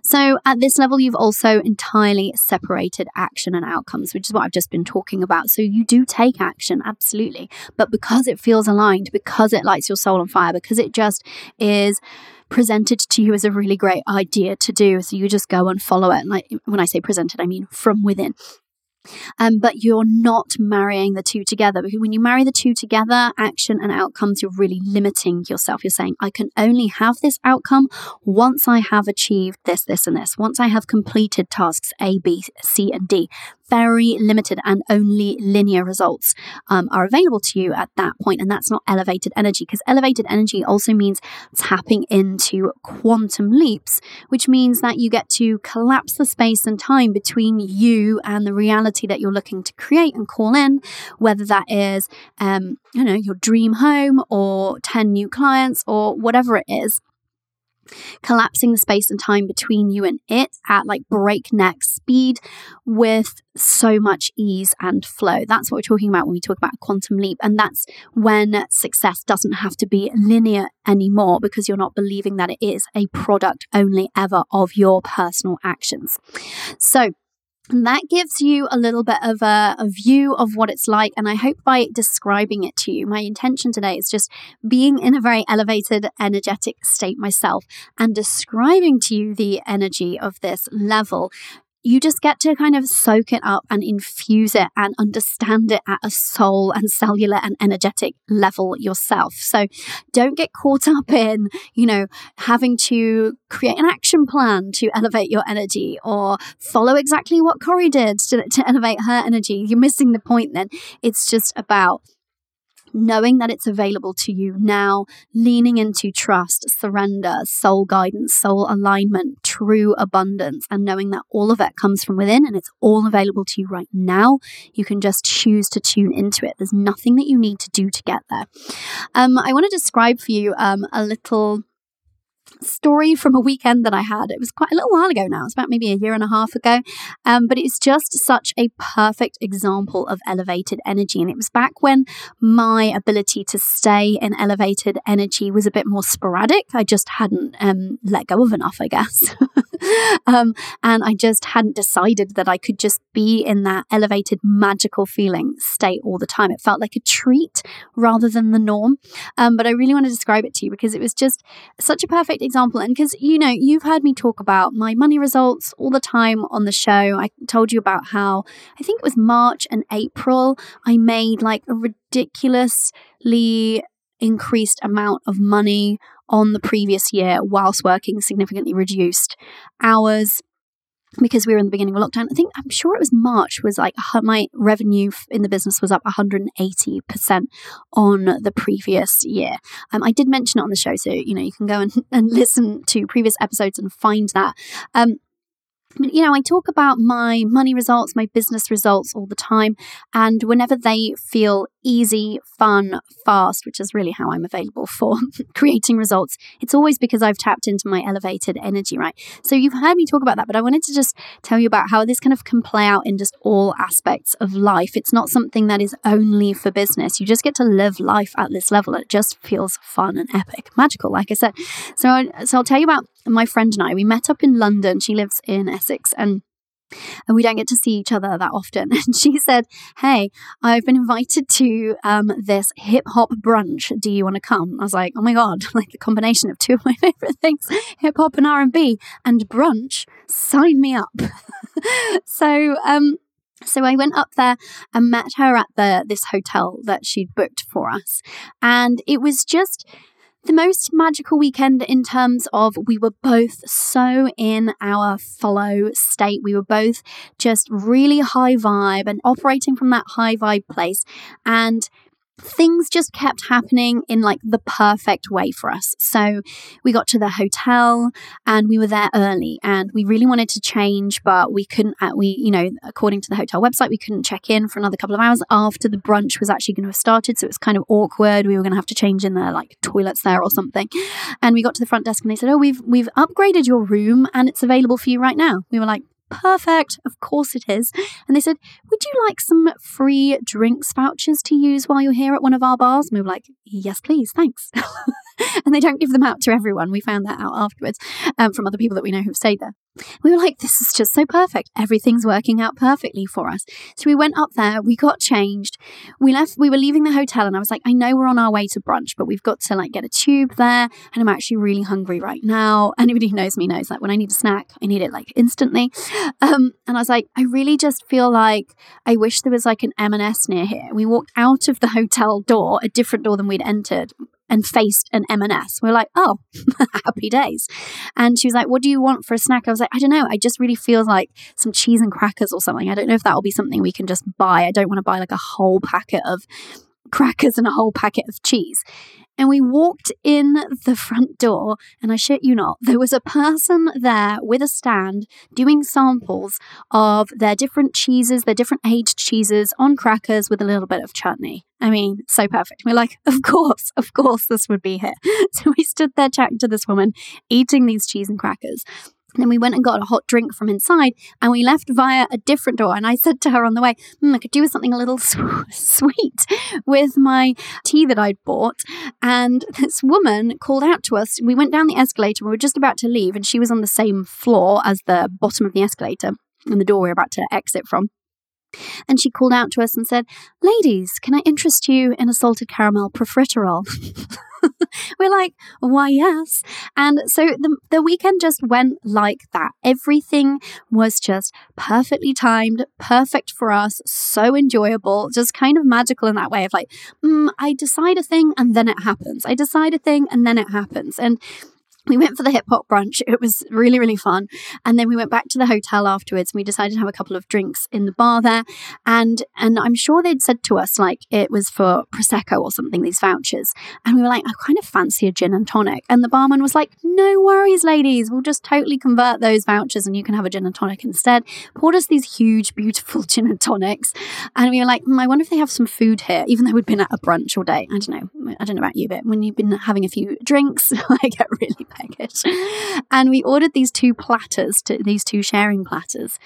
So at this level, you've also entirely separated action and outcomes, which is what I've just been talking about. So you do take action, absolutely. But because it feels aligned, because it lights your soul on fire, because it just is presented to you as a really great idea to do. So you just go and follow it. And I, when I say presented, I mean from within. Um, but you're not marrying the two together, because when you marry the two together, action and outcomes, you're really limiting yourself. You're saying, I can only have this outcome once I have achieved this, this, and this. Once I have completed tasks A, B, C, and D. Very limited and only linear results um, are available to you at that point. And that's not elevated energy, because elevated energy also means tapping into quantum leaps, which means that you get to collapse the space and time between you and the reality that you're looking to create and call in, whether that is, um, you know, your dream home or ten new clients or whatever it is. Collapsing the space and time between you and it at like breakneck speed with so much ease and flow. That's what we're talking about when we talk about a quantum leap. And that's when success doesn't have to be linear anymore, because you're not believing that it is a product only ever of your personal actions. So and that gives you a little bit of a, a view of what it's like. And I hope by describing it to you, my intention today is just being in a very elevated, energetic state myself and describing to you the energy of this level. You just get to kind of soak it up and infuse it and understand it at a soul and cellular and energetic level yourself. So don't get caught up in, you know, having to create an action plan to elevate your energy or follow exactly what Cori did to, to elevate her energy. You're missing the point then. It's just about knowing that it's available to you now, leaning into trust, surrender, soul guidance, soul alignment, true abundance, and knowing that all of it comes from within and it's all available to you right now. You can just choose to tune into it. There's nothing that you need to do to get there. Um, I want to describe for you um, a little story from a weekend that I had. It was quite a little while ago now. It's about maybe a year and a half ago. Um, but it's just such a perfect example of elevated energy. And it was back when my ability to stay in elevated energy was a bit more sporadic. I just hadn't um, let go of enough, I guess. um, and I just hadn't decided that I could just be in that elevated, magical feeling state all the time. It felt like a treat rather than the norm. Um, but I really want to describe it to you because it was just such a perfect example. And because, you know, you've heard me talk about my money results all the time on the show. I told you about how I think it was March and April I made like a ridiculously increased amount of money on the previous year whilst working significantly reduced hours, because we were in the beginning of lockdown. I think, I'm sure it was March, was like my revenue in the business was up one hundred eighty percent on the previous year. Um, I did mention it on the show, so, you know, you can go and, and listen to previous episodes and find that. Um, you know, I talk about my money results, my business results all the time, and whenever they feel easy, fun, fast, which is really how I'm available for creating results, it's always because I've tapped into my elevated energy, right? So you've heard me talk about that, but I wanted to just tell you about how this kind of can play out in just all aspects of life. It's not something that is only for business. You just get to live life at this level. It just feels fun and epic, magical, like I said. So, so I'll tell you about my friend and I. We met up in London. She lives in Essex, and And we don't get to see each other that often. And she said, hey, I've been invited to um, this hip hop brunch. Do you want to come? I was like, oh my God, like the combination of two of my favorite things, hip hop and R and B and brunch, sign me up. so, um, So I went up there and met her at the this hotel that she'd booked for us. And it was just the most magical weekend in terms of we were both so in our flow state. We were both just really high vibe and operating from that high vibe place. And things just kept happening in like the perfect way for us. So we got to the hotel and we were there early and we really wanted to change, but we couldn't, uh, we, you know, according to the hotel website, we couldn't check in for another couple of hours after the brunch was actually going to have started. So it was kind of awkward. We were going to have to change in the like toilets there or something. And we got to the front desk and they said, oh, we've, we've upgraded your room and it's available for you right now. We were like, perfect, of course it is. And they said, would you like some free drinks vouchers to use while you're here at one of our bars? And we were like, yes, please, thanks. And they don't give them out to everyone. We found that out afterwards um, from other people that we know who've stayed there. We were like, this is just so perfect. Everything's working out perfectly for us. So we went up there, we got changed. We left, we were leaving the hotel and I was like, I know we're on our way to brunch, but we've got to like get a tube there and I'm actually really hungry right now. Anybody who knows me knows that when I need a snack, I need it like instantly. Um, and I was like, I really just feel like I wish there was like an M and S near here. We walked out of the hotel door, a different door than we'd entered, and faced an M and S. We're like, oh, happy days. And she was like, what do you want for a snack? I was like, I don't know. I just really feel like some cheese and crackers or something. I don't know if that'll be something we can just buy. I don't want to buy like a whole packet of crackers and a whole packet of cheese. And we walked in the front door and I shit you not, there was a person there with a stand doing samples of their different cheeses, their different aged cheeses on crackers with a little bit of chutney. I mean, so perfect. We're like, of course, of course this would be here. So we stood there chatting to this woman, eating these cheese and crackers. And then we went and got a hot drink from inside and we left via a different door. And I said to her on the way, mm, I could do with something a little sw- sweet with my tea that I'd bought. And this woman called out to us. We went down the escalator. We were just about to leave and she was on the same floor as the bottom of the escalator and the door we were about to exit from. And she called out to us and said, ladies, can I interest you in a salted caramel profiterole? We're like, why, yes. And so the, the weekend just went like that. Everything was just perfectly timed, perfect for us, so enjoyable, just kind of magical in that way of like, mm, I decide a thing and then it happens. I decide a thing and then it happens. And we went for the hip hop brunch. It was really, really fun. And then we went back to the hotel afterwards and we decided to have a couple of drinks in the bar there. And and I'm sure they'd said to us, like, it was for Prosecco or something, these vouchers. And we were like, I kind of fancy a gin and tonic. And the barman was like, no worries, ladies. We'll just totally convert those vouchers and you can have a gin and tonic instead. Poured us these huge, beautiful gin and tonics. And we were like, mm, I wonder if they have some food here, even though we'd been at a brunch all day. I don't know. I don't know about you, but when you've been having a few drinks, I get really package. And we ordered these two platters, to, these two sharing platters.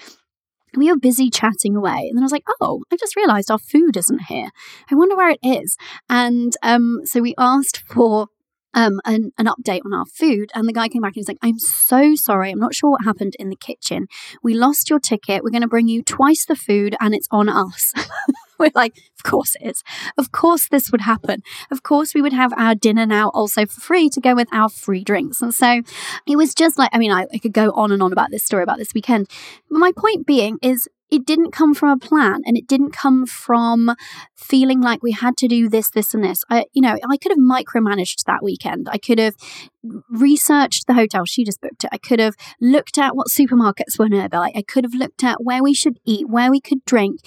We were busy chatting away. And then I was like, oh, I just realized our food isn't here. I wonder where it is. And um, so we asked for um, an, an update on our food. And the guy came back and he's like, I'm so sorry. I'm not sure what happened in the kitchen. We lost your ticket. We're going to bring you twice the food and it's on us. We're like, of course it is. Of course this would happen. Of course we would have our dinner now also for free to go with our free drinks. And so it was just like, I mean, I, I could go on and on about this story, about this weekend. But my point being is, it didn't come from a plan and it didn't come from feeling like we had to do this, this, and this. I, you know, I could have micromanaged that weekend. I could have researched the hotel. She just booked it. I could have looked at what supermarkets were nearby. I could have looked at where we should eat, where we could drink,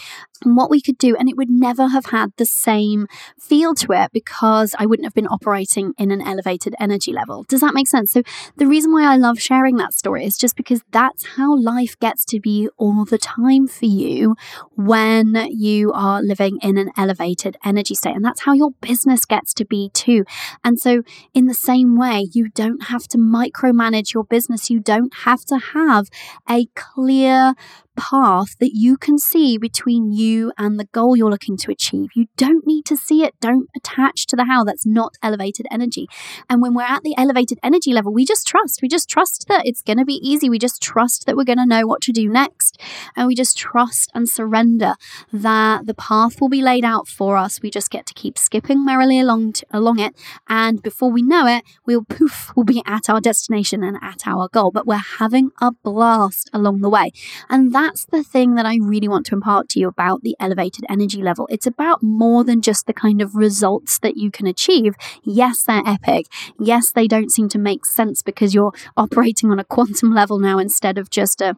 and what we could do. And it would never have had the same feel to it because I wouldn't have been operating in an elevated energy level. Does that make sense? So the reason why I love sharing that story is just because that's how life gets to be all the time for you when you are living in an elevated energy state. And that's how your business gets to be too. And so in the same way, you don't have to micromanage your business. You don't have to have a clear path that you can see between you and the goal you're looking to achieve. You don't need to see it. Don't attach to the how. That's not elevated energy. And when we're at the elevated energy level, we just trust. We just trust that it's going to be easy. We just trust that we're going to know what to do next. And we just trust and surrender that the path will be laid out for us. We just get to keep skipping merrily along to, along it. And before we know it, we'll poof, we'll be at our destination and at our goal. But we're having a blast along the way. And that that's the thing that I really want to impart to you about the elevated energy level. It's about more than just the kind of results that you can achieve. Yes, they're epic. Yes, they don't seem to make sense because you're operating on a quantum level now instead of just a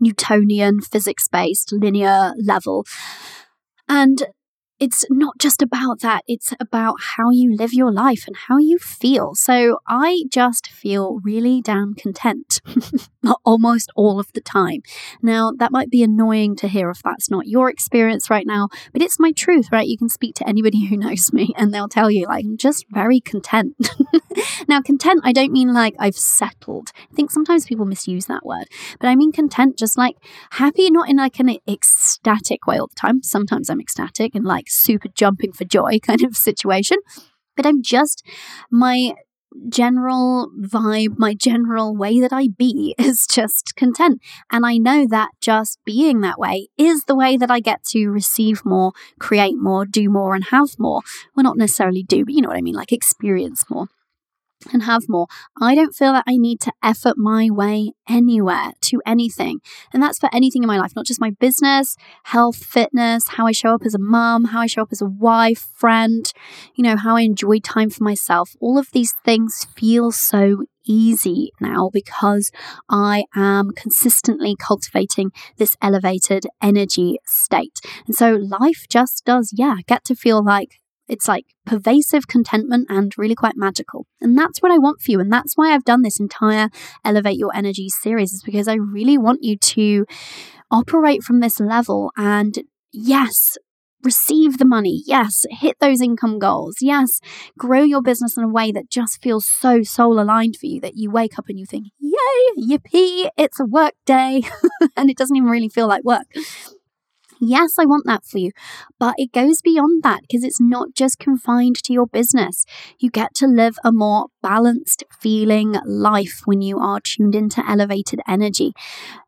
Newtonian, physics-based, linear level. And it's not just about that. It's about how you live your life and how you feel. So I just feel really damn content almost all of the time. Now, that might be annoying to hear if that's not your experience right now, but it's my truth, right? You can speak to anybody who knows me and they'll tell you, like, I'm just very content. Now, content, I don't mean like I've settled. I think sometimes people misuse that word, but I mean content just like happy, not in like an ecstatic way all the time. Sometimes I'm ecstatic and like super jumping for joy kind of situation, but I'm just, my general vibe, my general way that I be is just content. And I know that just being that way is the way that I get to receive more, create more, do more, and have more. Well, not necessarily do, but you know what I mean, like experience more and have more. I don't feel that I need to effort my way anywhere to anything. And that's for anything in my life, not just my business, health, fitness, how I show up as a mom, how I show up as a wife, friend, you know, how I enjoy time for myself. All of these things feel so easy now because I am consistently cultivating this elevated energy state. And so life just does, yeah, get to feel like it's like pervasive contentment and really quite magical. And that's what I want for you. And that's why I've done this entire Elevate Your Energy series, is because I really want you to operate from this level and yes, receive the money. Yes, hit those income goals. Yes, grow your business in a way that just feels so soul aligned for you that you wake up and you think, yay, yippee, it's a work day. And it doesn't even really feel like work. Yes, I want that for you, but it goes beyond that because it's not just confined to your business. You get to live a more balanced feeling life when you are tuned into elevated energy.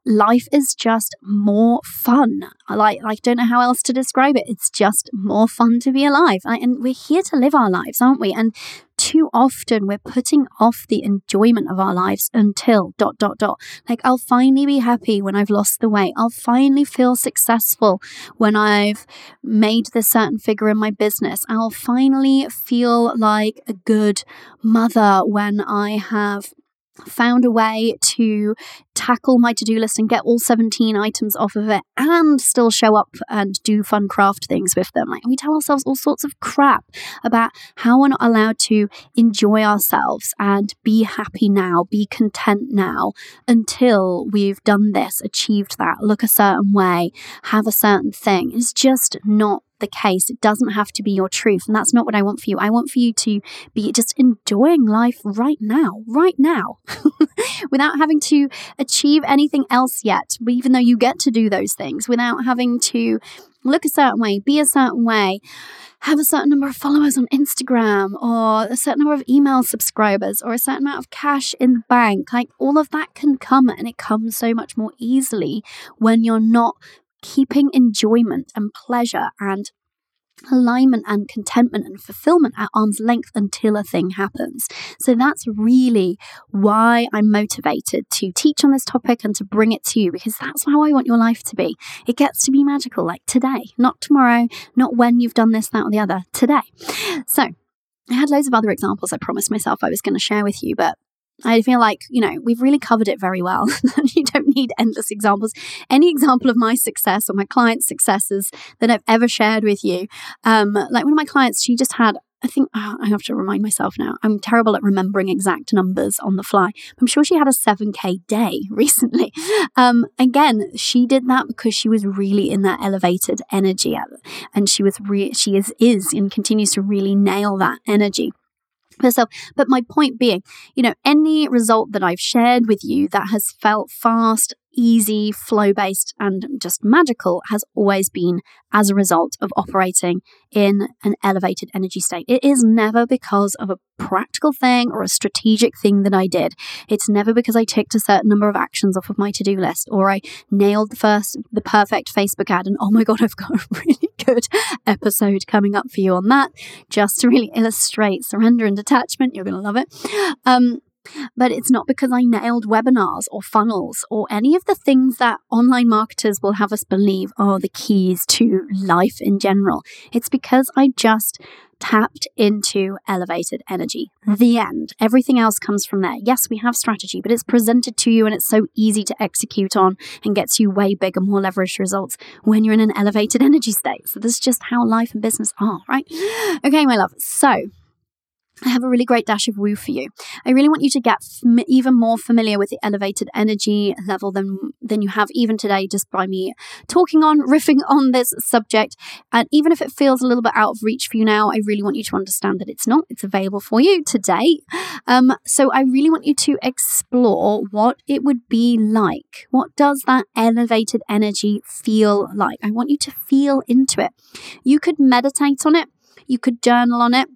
Life is just more fun. I like, I don't know how else to describe it. It's just more fun to be alive. I, and we're here to live our lives, aren't we? And too often we're putting off the enjoyment of our lives until dot, dot, dot. Like, I'll finally be happy when I've lost the weight. I'll finally feel successful when I've made this certain figure in my business. I'll finally feel like a good mother when I have found a way to tackle my to-do list and get all seventeen items off of it and still show up and do fun craft things with them. Like, we tell ourselves all sorts of crap about how we're not allowed to enjoy ourselves and be happy now, be content now, until we've done this, achieved that, look a certain way, have a certain thing. It's just not the case. It doesn't have to be your truth. And that's not what I want for you. I want for you to be just enjoying life right now, right now, without having to achieve anything else yet, even though you get to do those things, without having to look a certain way, be a certain way, have a certain number of followers on Instagram or a certain number of email subscribers or a certain amount of cash in the bank. Like, all of that can come, and it comes so much more easily when you're not keeping enjoyment and pleasure and alignment and contentment and fulfillment at arm's length until a thing happens. So that's really why I'm motivated to teach on this topic and to bring it to you, because that's how I want your life to be. It gets to be magical, like today, not tomorrow, not when you've done this, that, or the other, today. So I had loads of other examples I promised myself I was going to share with you, but I feel like, you know, we've really covered it very well. You don't need endless examples. Any example of my success or my clients' successes that I've ever shared with you. Um, like one of my clients, she just had, I think, oh, I have to remind myself now, I'm terrible at remembering exact numbers on the fly. I'm sure she had a seven K day recently. Um, again, she did that because she was really in that elevated energy. And she was re- she is, is and continues to really nail that energy herself. But my point being, you know, any result that I've shared with you that has felt fast, easy, flow-based, and just magical has always been as a result of operating in an elevated energy state. It is never because of a practical thing or a strategic thing that I did. It's never because I ticked a certain number of actions off of my to-do list, or I nailed the first, the perfect Facebook ad, and oh my God, I've got a really good episode coming up for you on that, just to really illustrate surrender and detachment. You're going to love it. Um, But it's not because I nailed webinars or funnels or any of the things that online marketers will have us believe are the keys to life in general. It's because I just tapped into elevated energy. The end. Everything else comes from there. Yes, we have strategy, but it's presented to you and it's so easy to execute on and gets you way bigger, more leveraged results when you're in an elevated energy state. So that's just how life and business are, right? Okay, my love. So I have a really great dash of woo for you. I really want you to get fam- even more familiar with the elevated energy level than than you have even today, just by me talking on, riffing on this subject. And even if it feels a little bit out of reach for you now, I really want you to understand that it's not. It's available for you today. Um, so I really want you to explore what it would be like. What does that elevated energy feel like? I want you to feel into it. You could meditate on it. You could journal on it.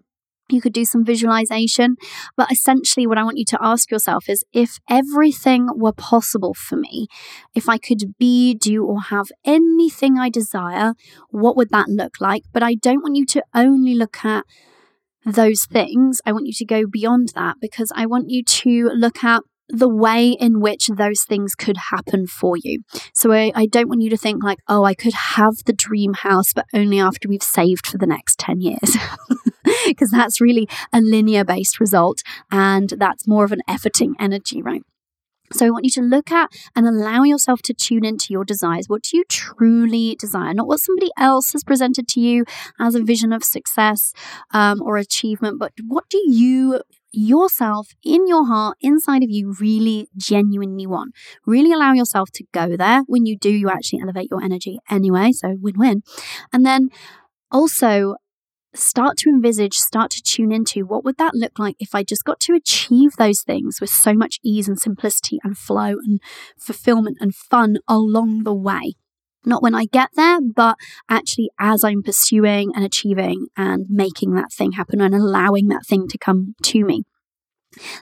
You could do some visualization, but essentially what I want you to ask yourself is, if everything were possible for me, if I could be, do, or have anything I desire, what would that look like? But I don't want you to only look at those things. I want you to go beyond that, because I want you to look at the way in which those things could happen for you. So I, I don't want you to think like, oh, I could have the dream house, but only after we've saved for the next ten years. Because that's really a linear-based result, and that's more of an efforting energy, right? So I want you to look at and allow yourself to tune into your desires. What do you truly desire? Not what somebody else has presented to you as a vision of success um, or achievement, but what do you yourself in your heart, inside of you, really genuinely want? Really allow yourself to go there. When you do, you actually elevate your energy anyway, so win-win. And then also, start to envisage, start to tune into, what would that look like if I just got to achieve those things with so much ease and simplicity and flow and fulfillment and fun along the way? Not when I get there, but actually as I'm pursuing and achieving and making that thing happen and allowing that thing to come to me.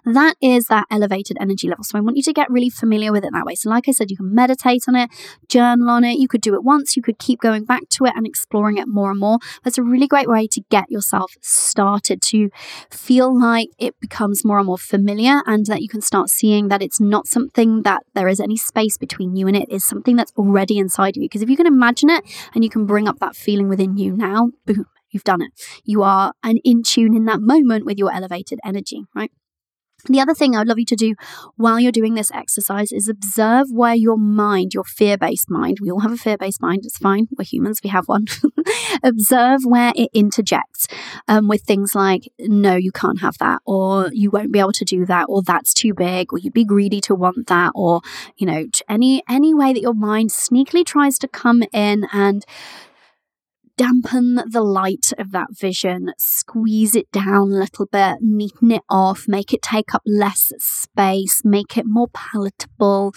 That is that elevated energy level. So I want you to get really familiar with it that way. So like I said, you can meditate on it, journal on it. You could do it once. You could keep going back to it and exploring it more and more. That's a really great way to get yourself started, to feel like it becomes more and more familiar, and that you can start seeing that it's not something that there is any space between you and it. It's something that's already inside of you. Because if you can imagine it and you can bring up that feeling within you now, boom, you've done it. You are an in tune in that moment with your elevated energy, right? The other thing I'd love you to do while you're doing this exercise is observe where your mind, your fear-based mind, we all have a fear-based mind, it's fine, we're humans, we have one. Observe where it interjects um, with things like, no, you can't have that, or you won't be able to do that, or that's too big, or you'd be greedy to want that, or, you know, any any way that your mind sneakily tries to come in and dampen the light of that vision, squeeze it down a little bit, neaten it off, make it take up less space, make it more palatable.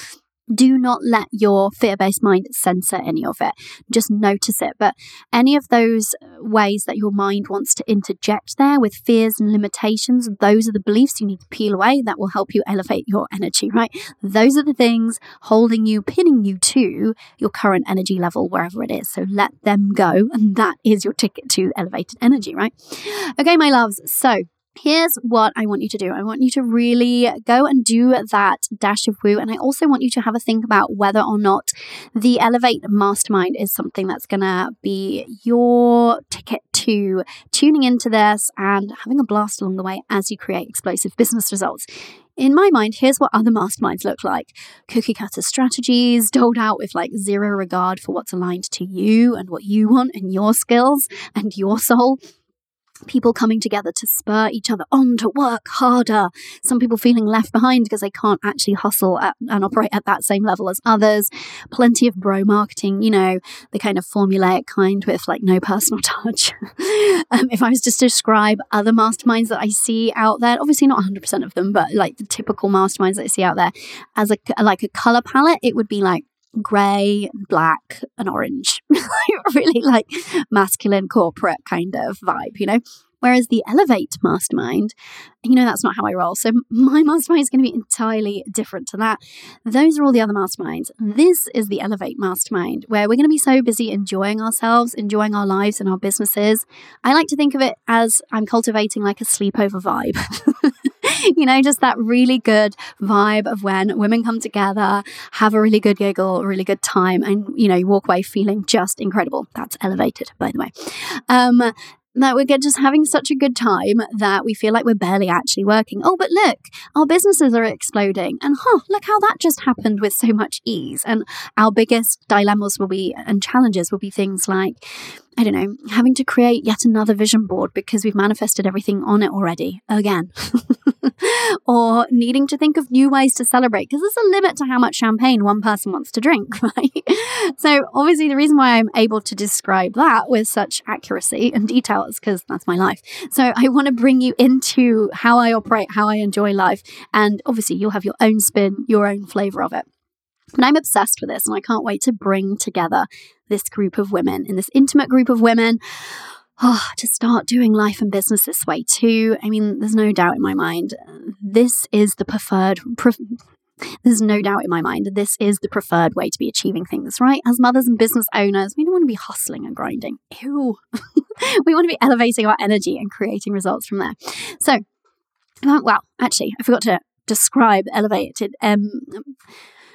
Do not let your fear-based mind censor any of it. Just notice it. But any of those ways that your mind wants to interject there with fears and limitations, those are the beliefs you need to peel away. That will help you elevate your energy, right? Those are the things holding you, pinning you to your current energy level, wherever it is. So let them go. And that is your ticket to elevated energy, right? Okay, my loves. So here's what I want you to do. I want you to really go and do that dash of woo. And I also want you to have a think about whether or not the Elevate Mastermind is something that's going to be your ticket to tuning into this and having a blast along the way as you create explosive business results. In my mind, here's what other masterminds look like. Cookie cutter strategies doled out with like zero regard for what's aligned to you and what you want and your skills and your soul. People coming together to spur each other on to work harder. Some people feeling left behind because they can't actually hustle at, and operate at that same level as others. Plenty of bro marketing, you know, the kind of formulaic kind with like no personal touch. um, if I was just to describe other masterminds that I see out there, obviously not one hundred percent of them, but like the typical masterminds that I see out there as a, like a color palette, it would be like grey, black, and orange. Really like masculine corporate kind of vibe, you know? Whereas the Elevate Mastermind, you know, that's not how I roll. So my mastermind is going to be entirely different to that. Those are all the other masterminds. This is the Elevate Mastermind, where we're going to be so busy enjoying ourselves, enjoying our lives and our businesses. I like to think of it as I'm cultivating like a sleepover vibe. you know, just that really good vibe of when women come together, have a really good giggle, a really good time, and, you know, you walk away feeling just incredible. That's Elevated, by the way. Um, that we're just having such a good time that we feel like we're barely actually working. Oh, but look, our businesses are exploding. And huh, look how that just happened with so much ease. And our biggest dilemmas will be, and challenges will be things like, I don't know, having to create yet another vision board because we've manifested everything on it already again. Or needing to think of new ways to celebrate, because there's a limit to how much champagne one person wants to drink, right? So obviously the reason why I'm able to describe that with such accuracy and detail is because that's my life. So I want to bring you into how I operate, how I enjoy life. And obviously you'll have your own spin, your own flavor of it. But I'm obsessed with this, and I can't wait to bring together this group of women, in this intimate group of women, oh, to start doing life and business this way too. I mean, there's no doubt in my mind, this is the preferred... Pre- There's no doubt in my mind that this is the preferred way to be achieving things, right? As mothers and business owners, we don't want to be hustling and grinding. Ew. We want to be elevating our energy and creating results from there. So, well, actually, I forgot to describe Elevated. Um,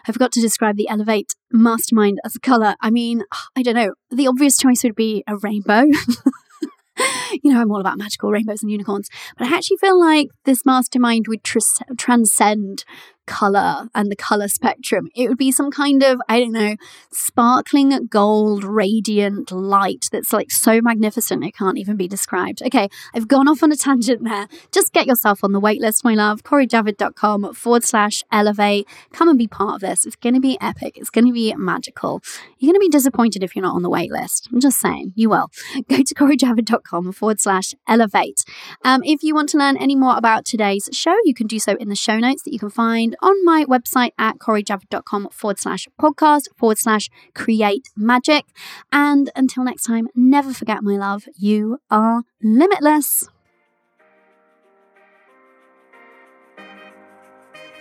I forgot to describe the Elevate Mastermind as a color. I mean, I don't know. The obvious choice would be a rainbow. You know, I'm all about magical rainbows and unicorns, but I actually feel like this mastermind would tr- transcend color and the color spectrum. It would be some kind of, I don't know, sparkling gold, radiant light that's like so magnificent it can't even be described. Okay, I've gone off on a tangent there. Just get yourself on the waitlist, my love, corijavid.com forward slash elevate. Come and be part of this. It's going to be epic. It's going to be magical. You're going to be disappointed if you're not on the waitlist. I'm just saying, you will. Go to corijavid.com forward slash elevate. Um, if you want to learn any more about today's show, you can do so in the show notes that you can find on my website at corijavid.com forward slash podcast forward slash create magic. And until next time, never forget, my love, you are limitless.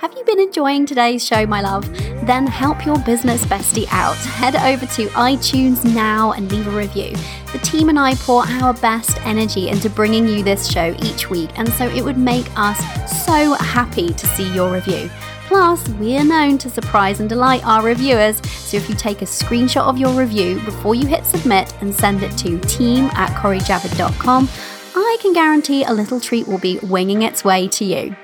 Have you been enjoying today's show, my love? Then help your business bestie out. Head over to iTunes now and leave a review. The team and I pour our best energy into bringing you this show each week, and so it would make us so happy to see your review. Plus, we're known to surprise and delight our reviewers, so if you take a screenshot of your review before you hit submit and send it to team at corijavid.com, I can guarantee a little treat will be winging its way to you.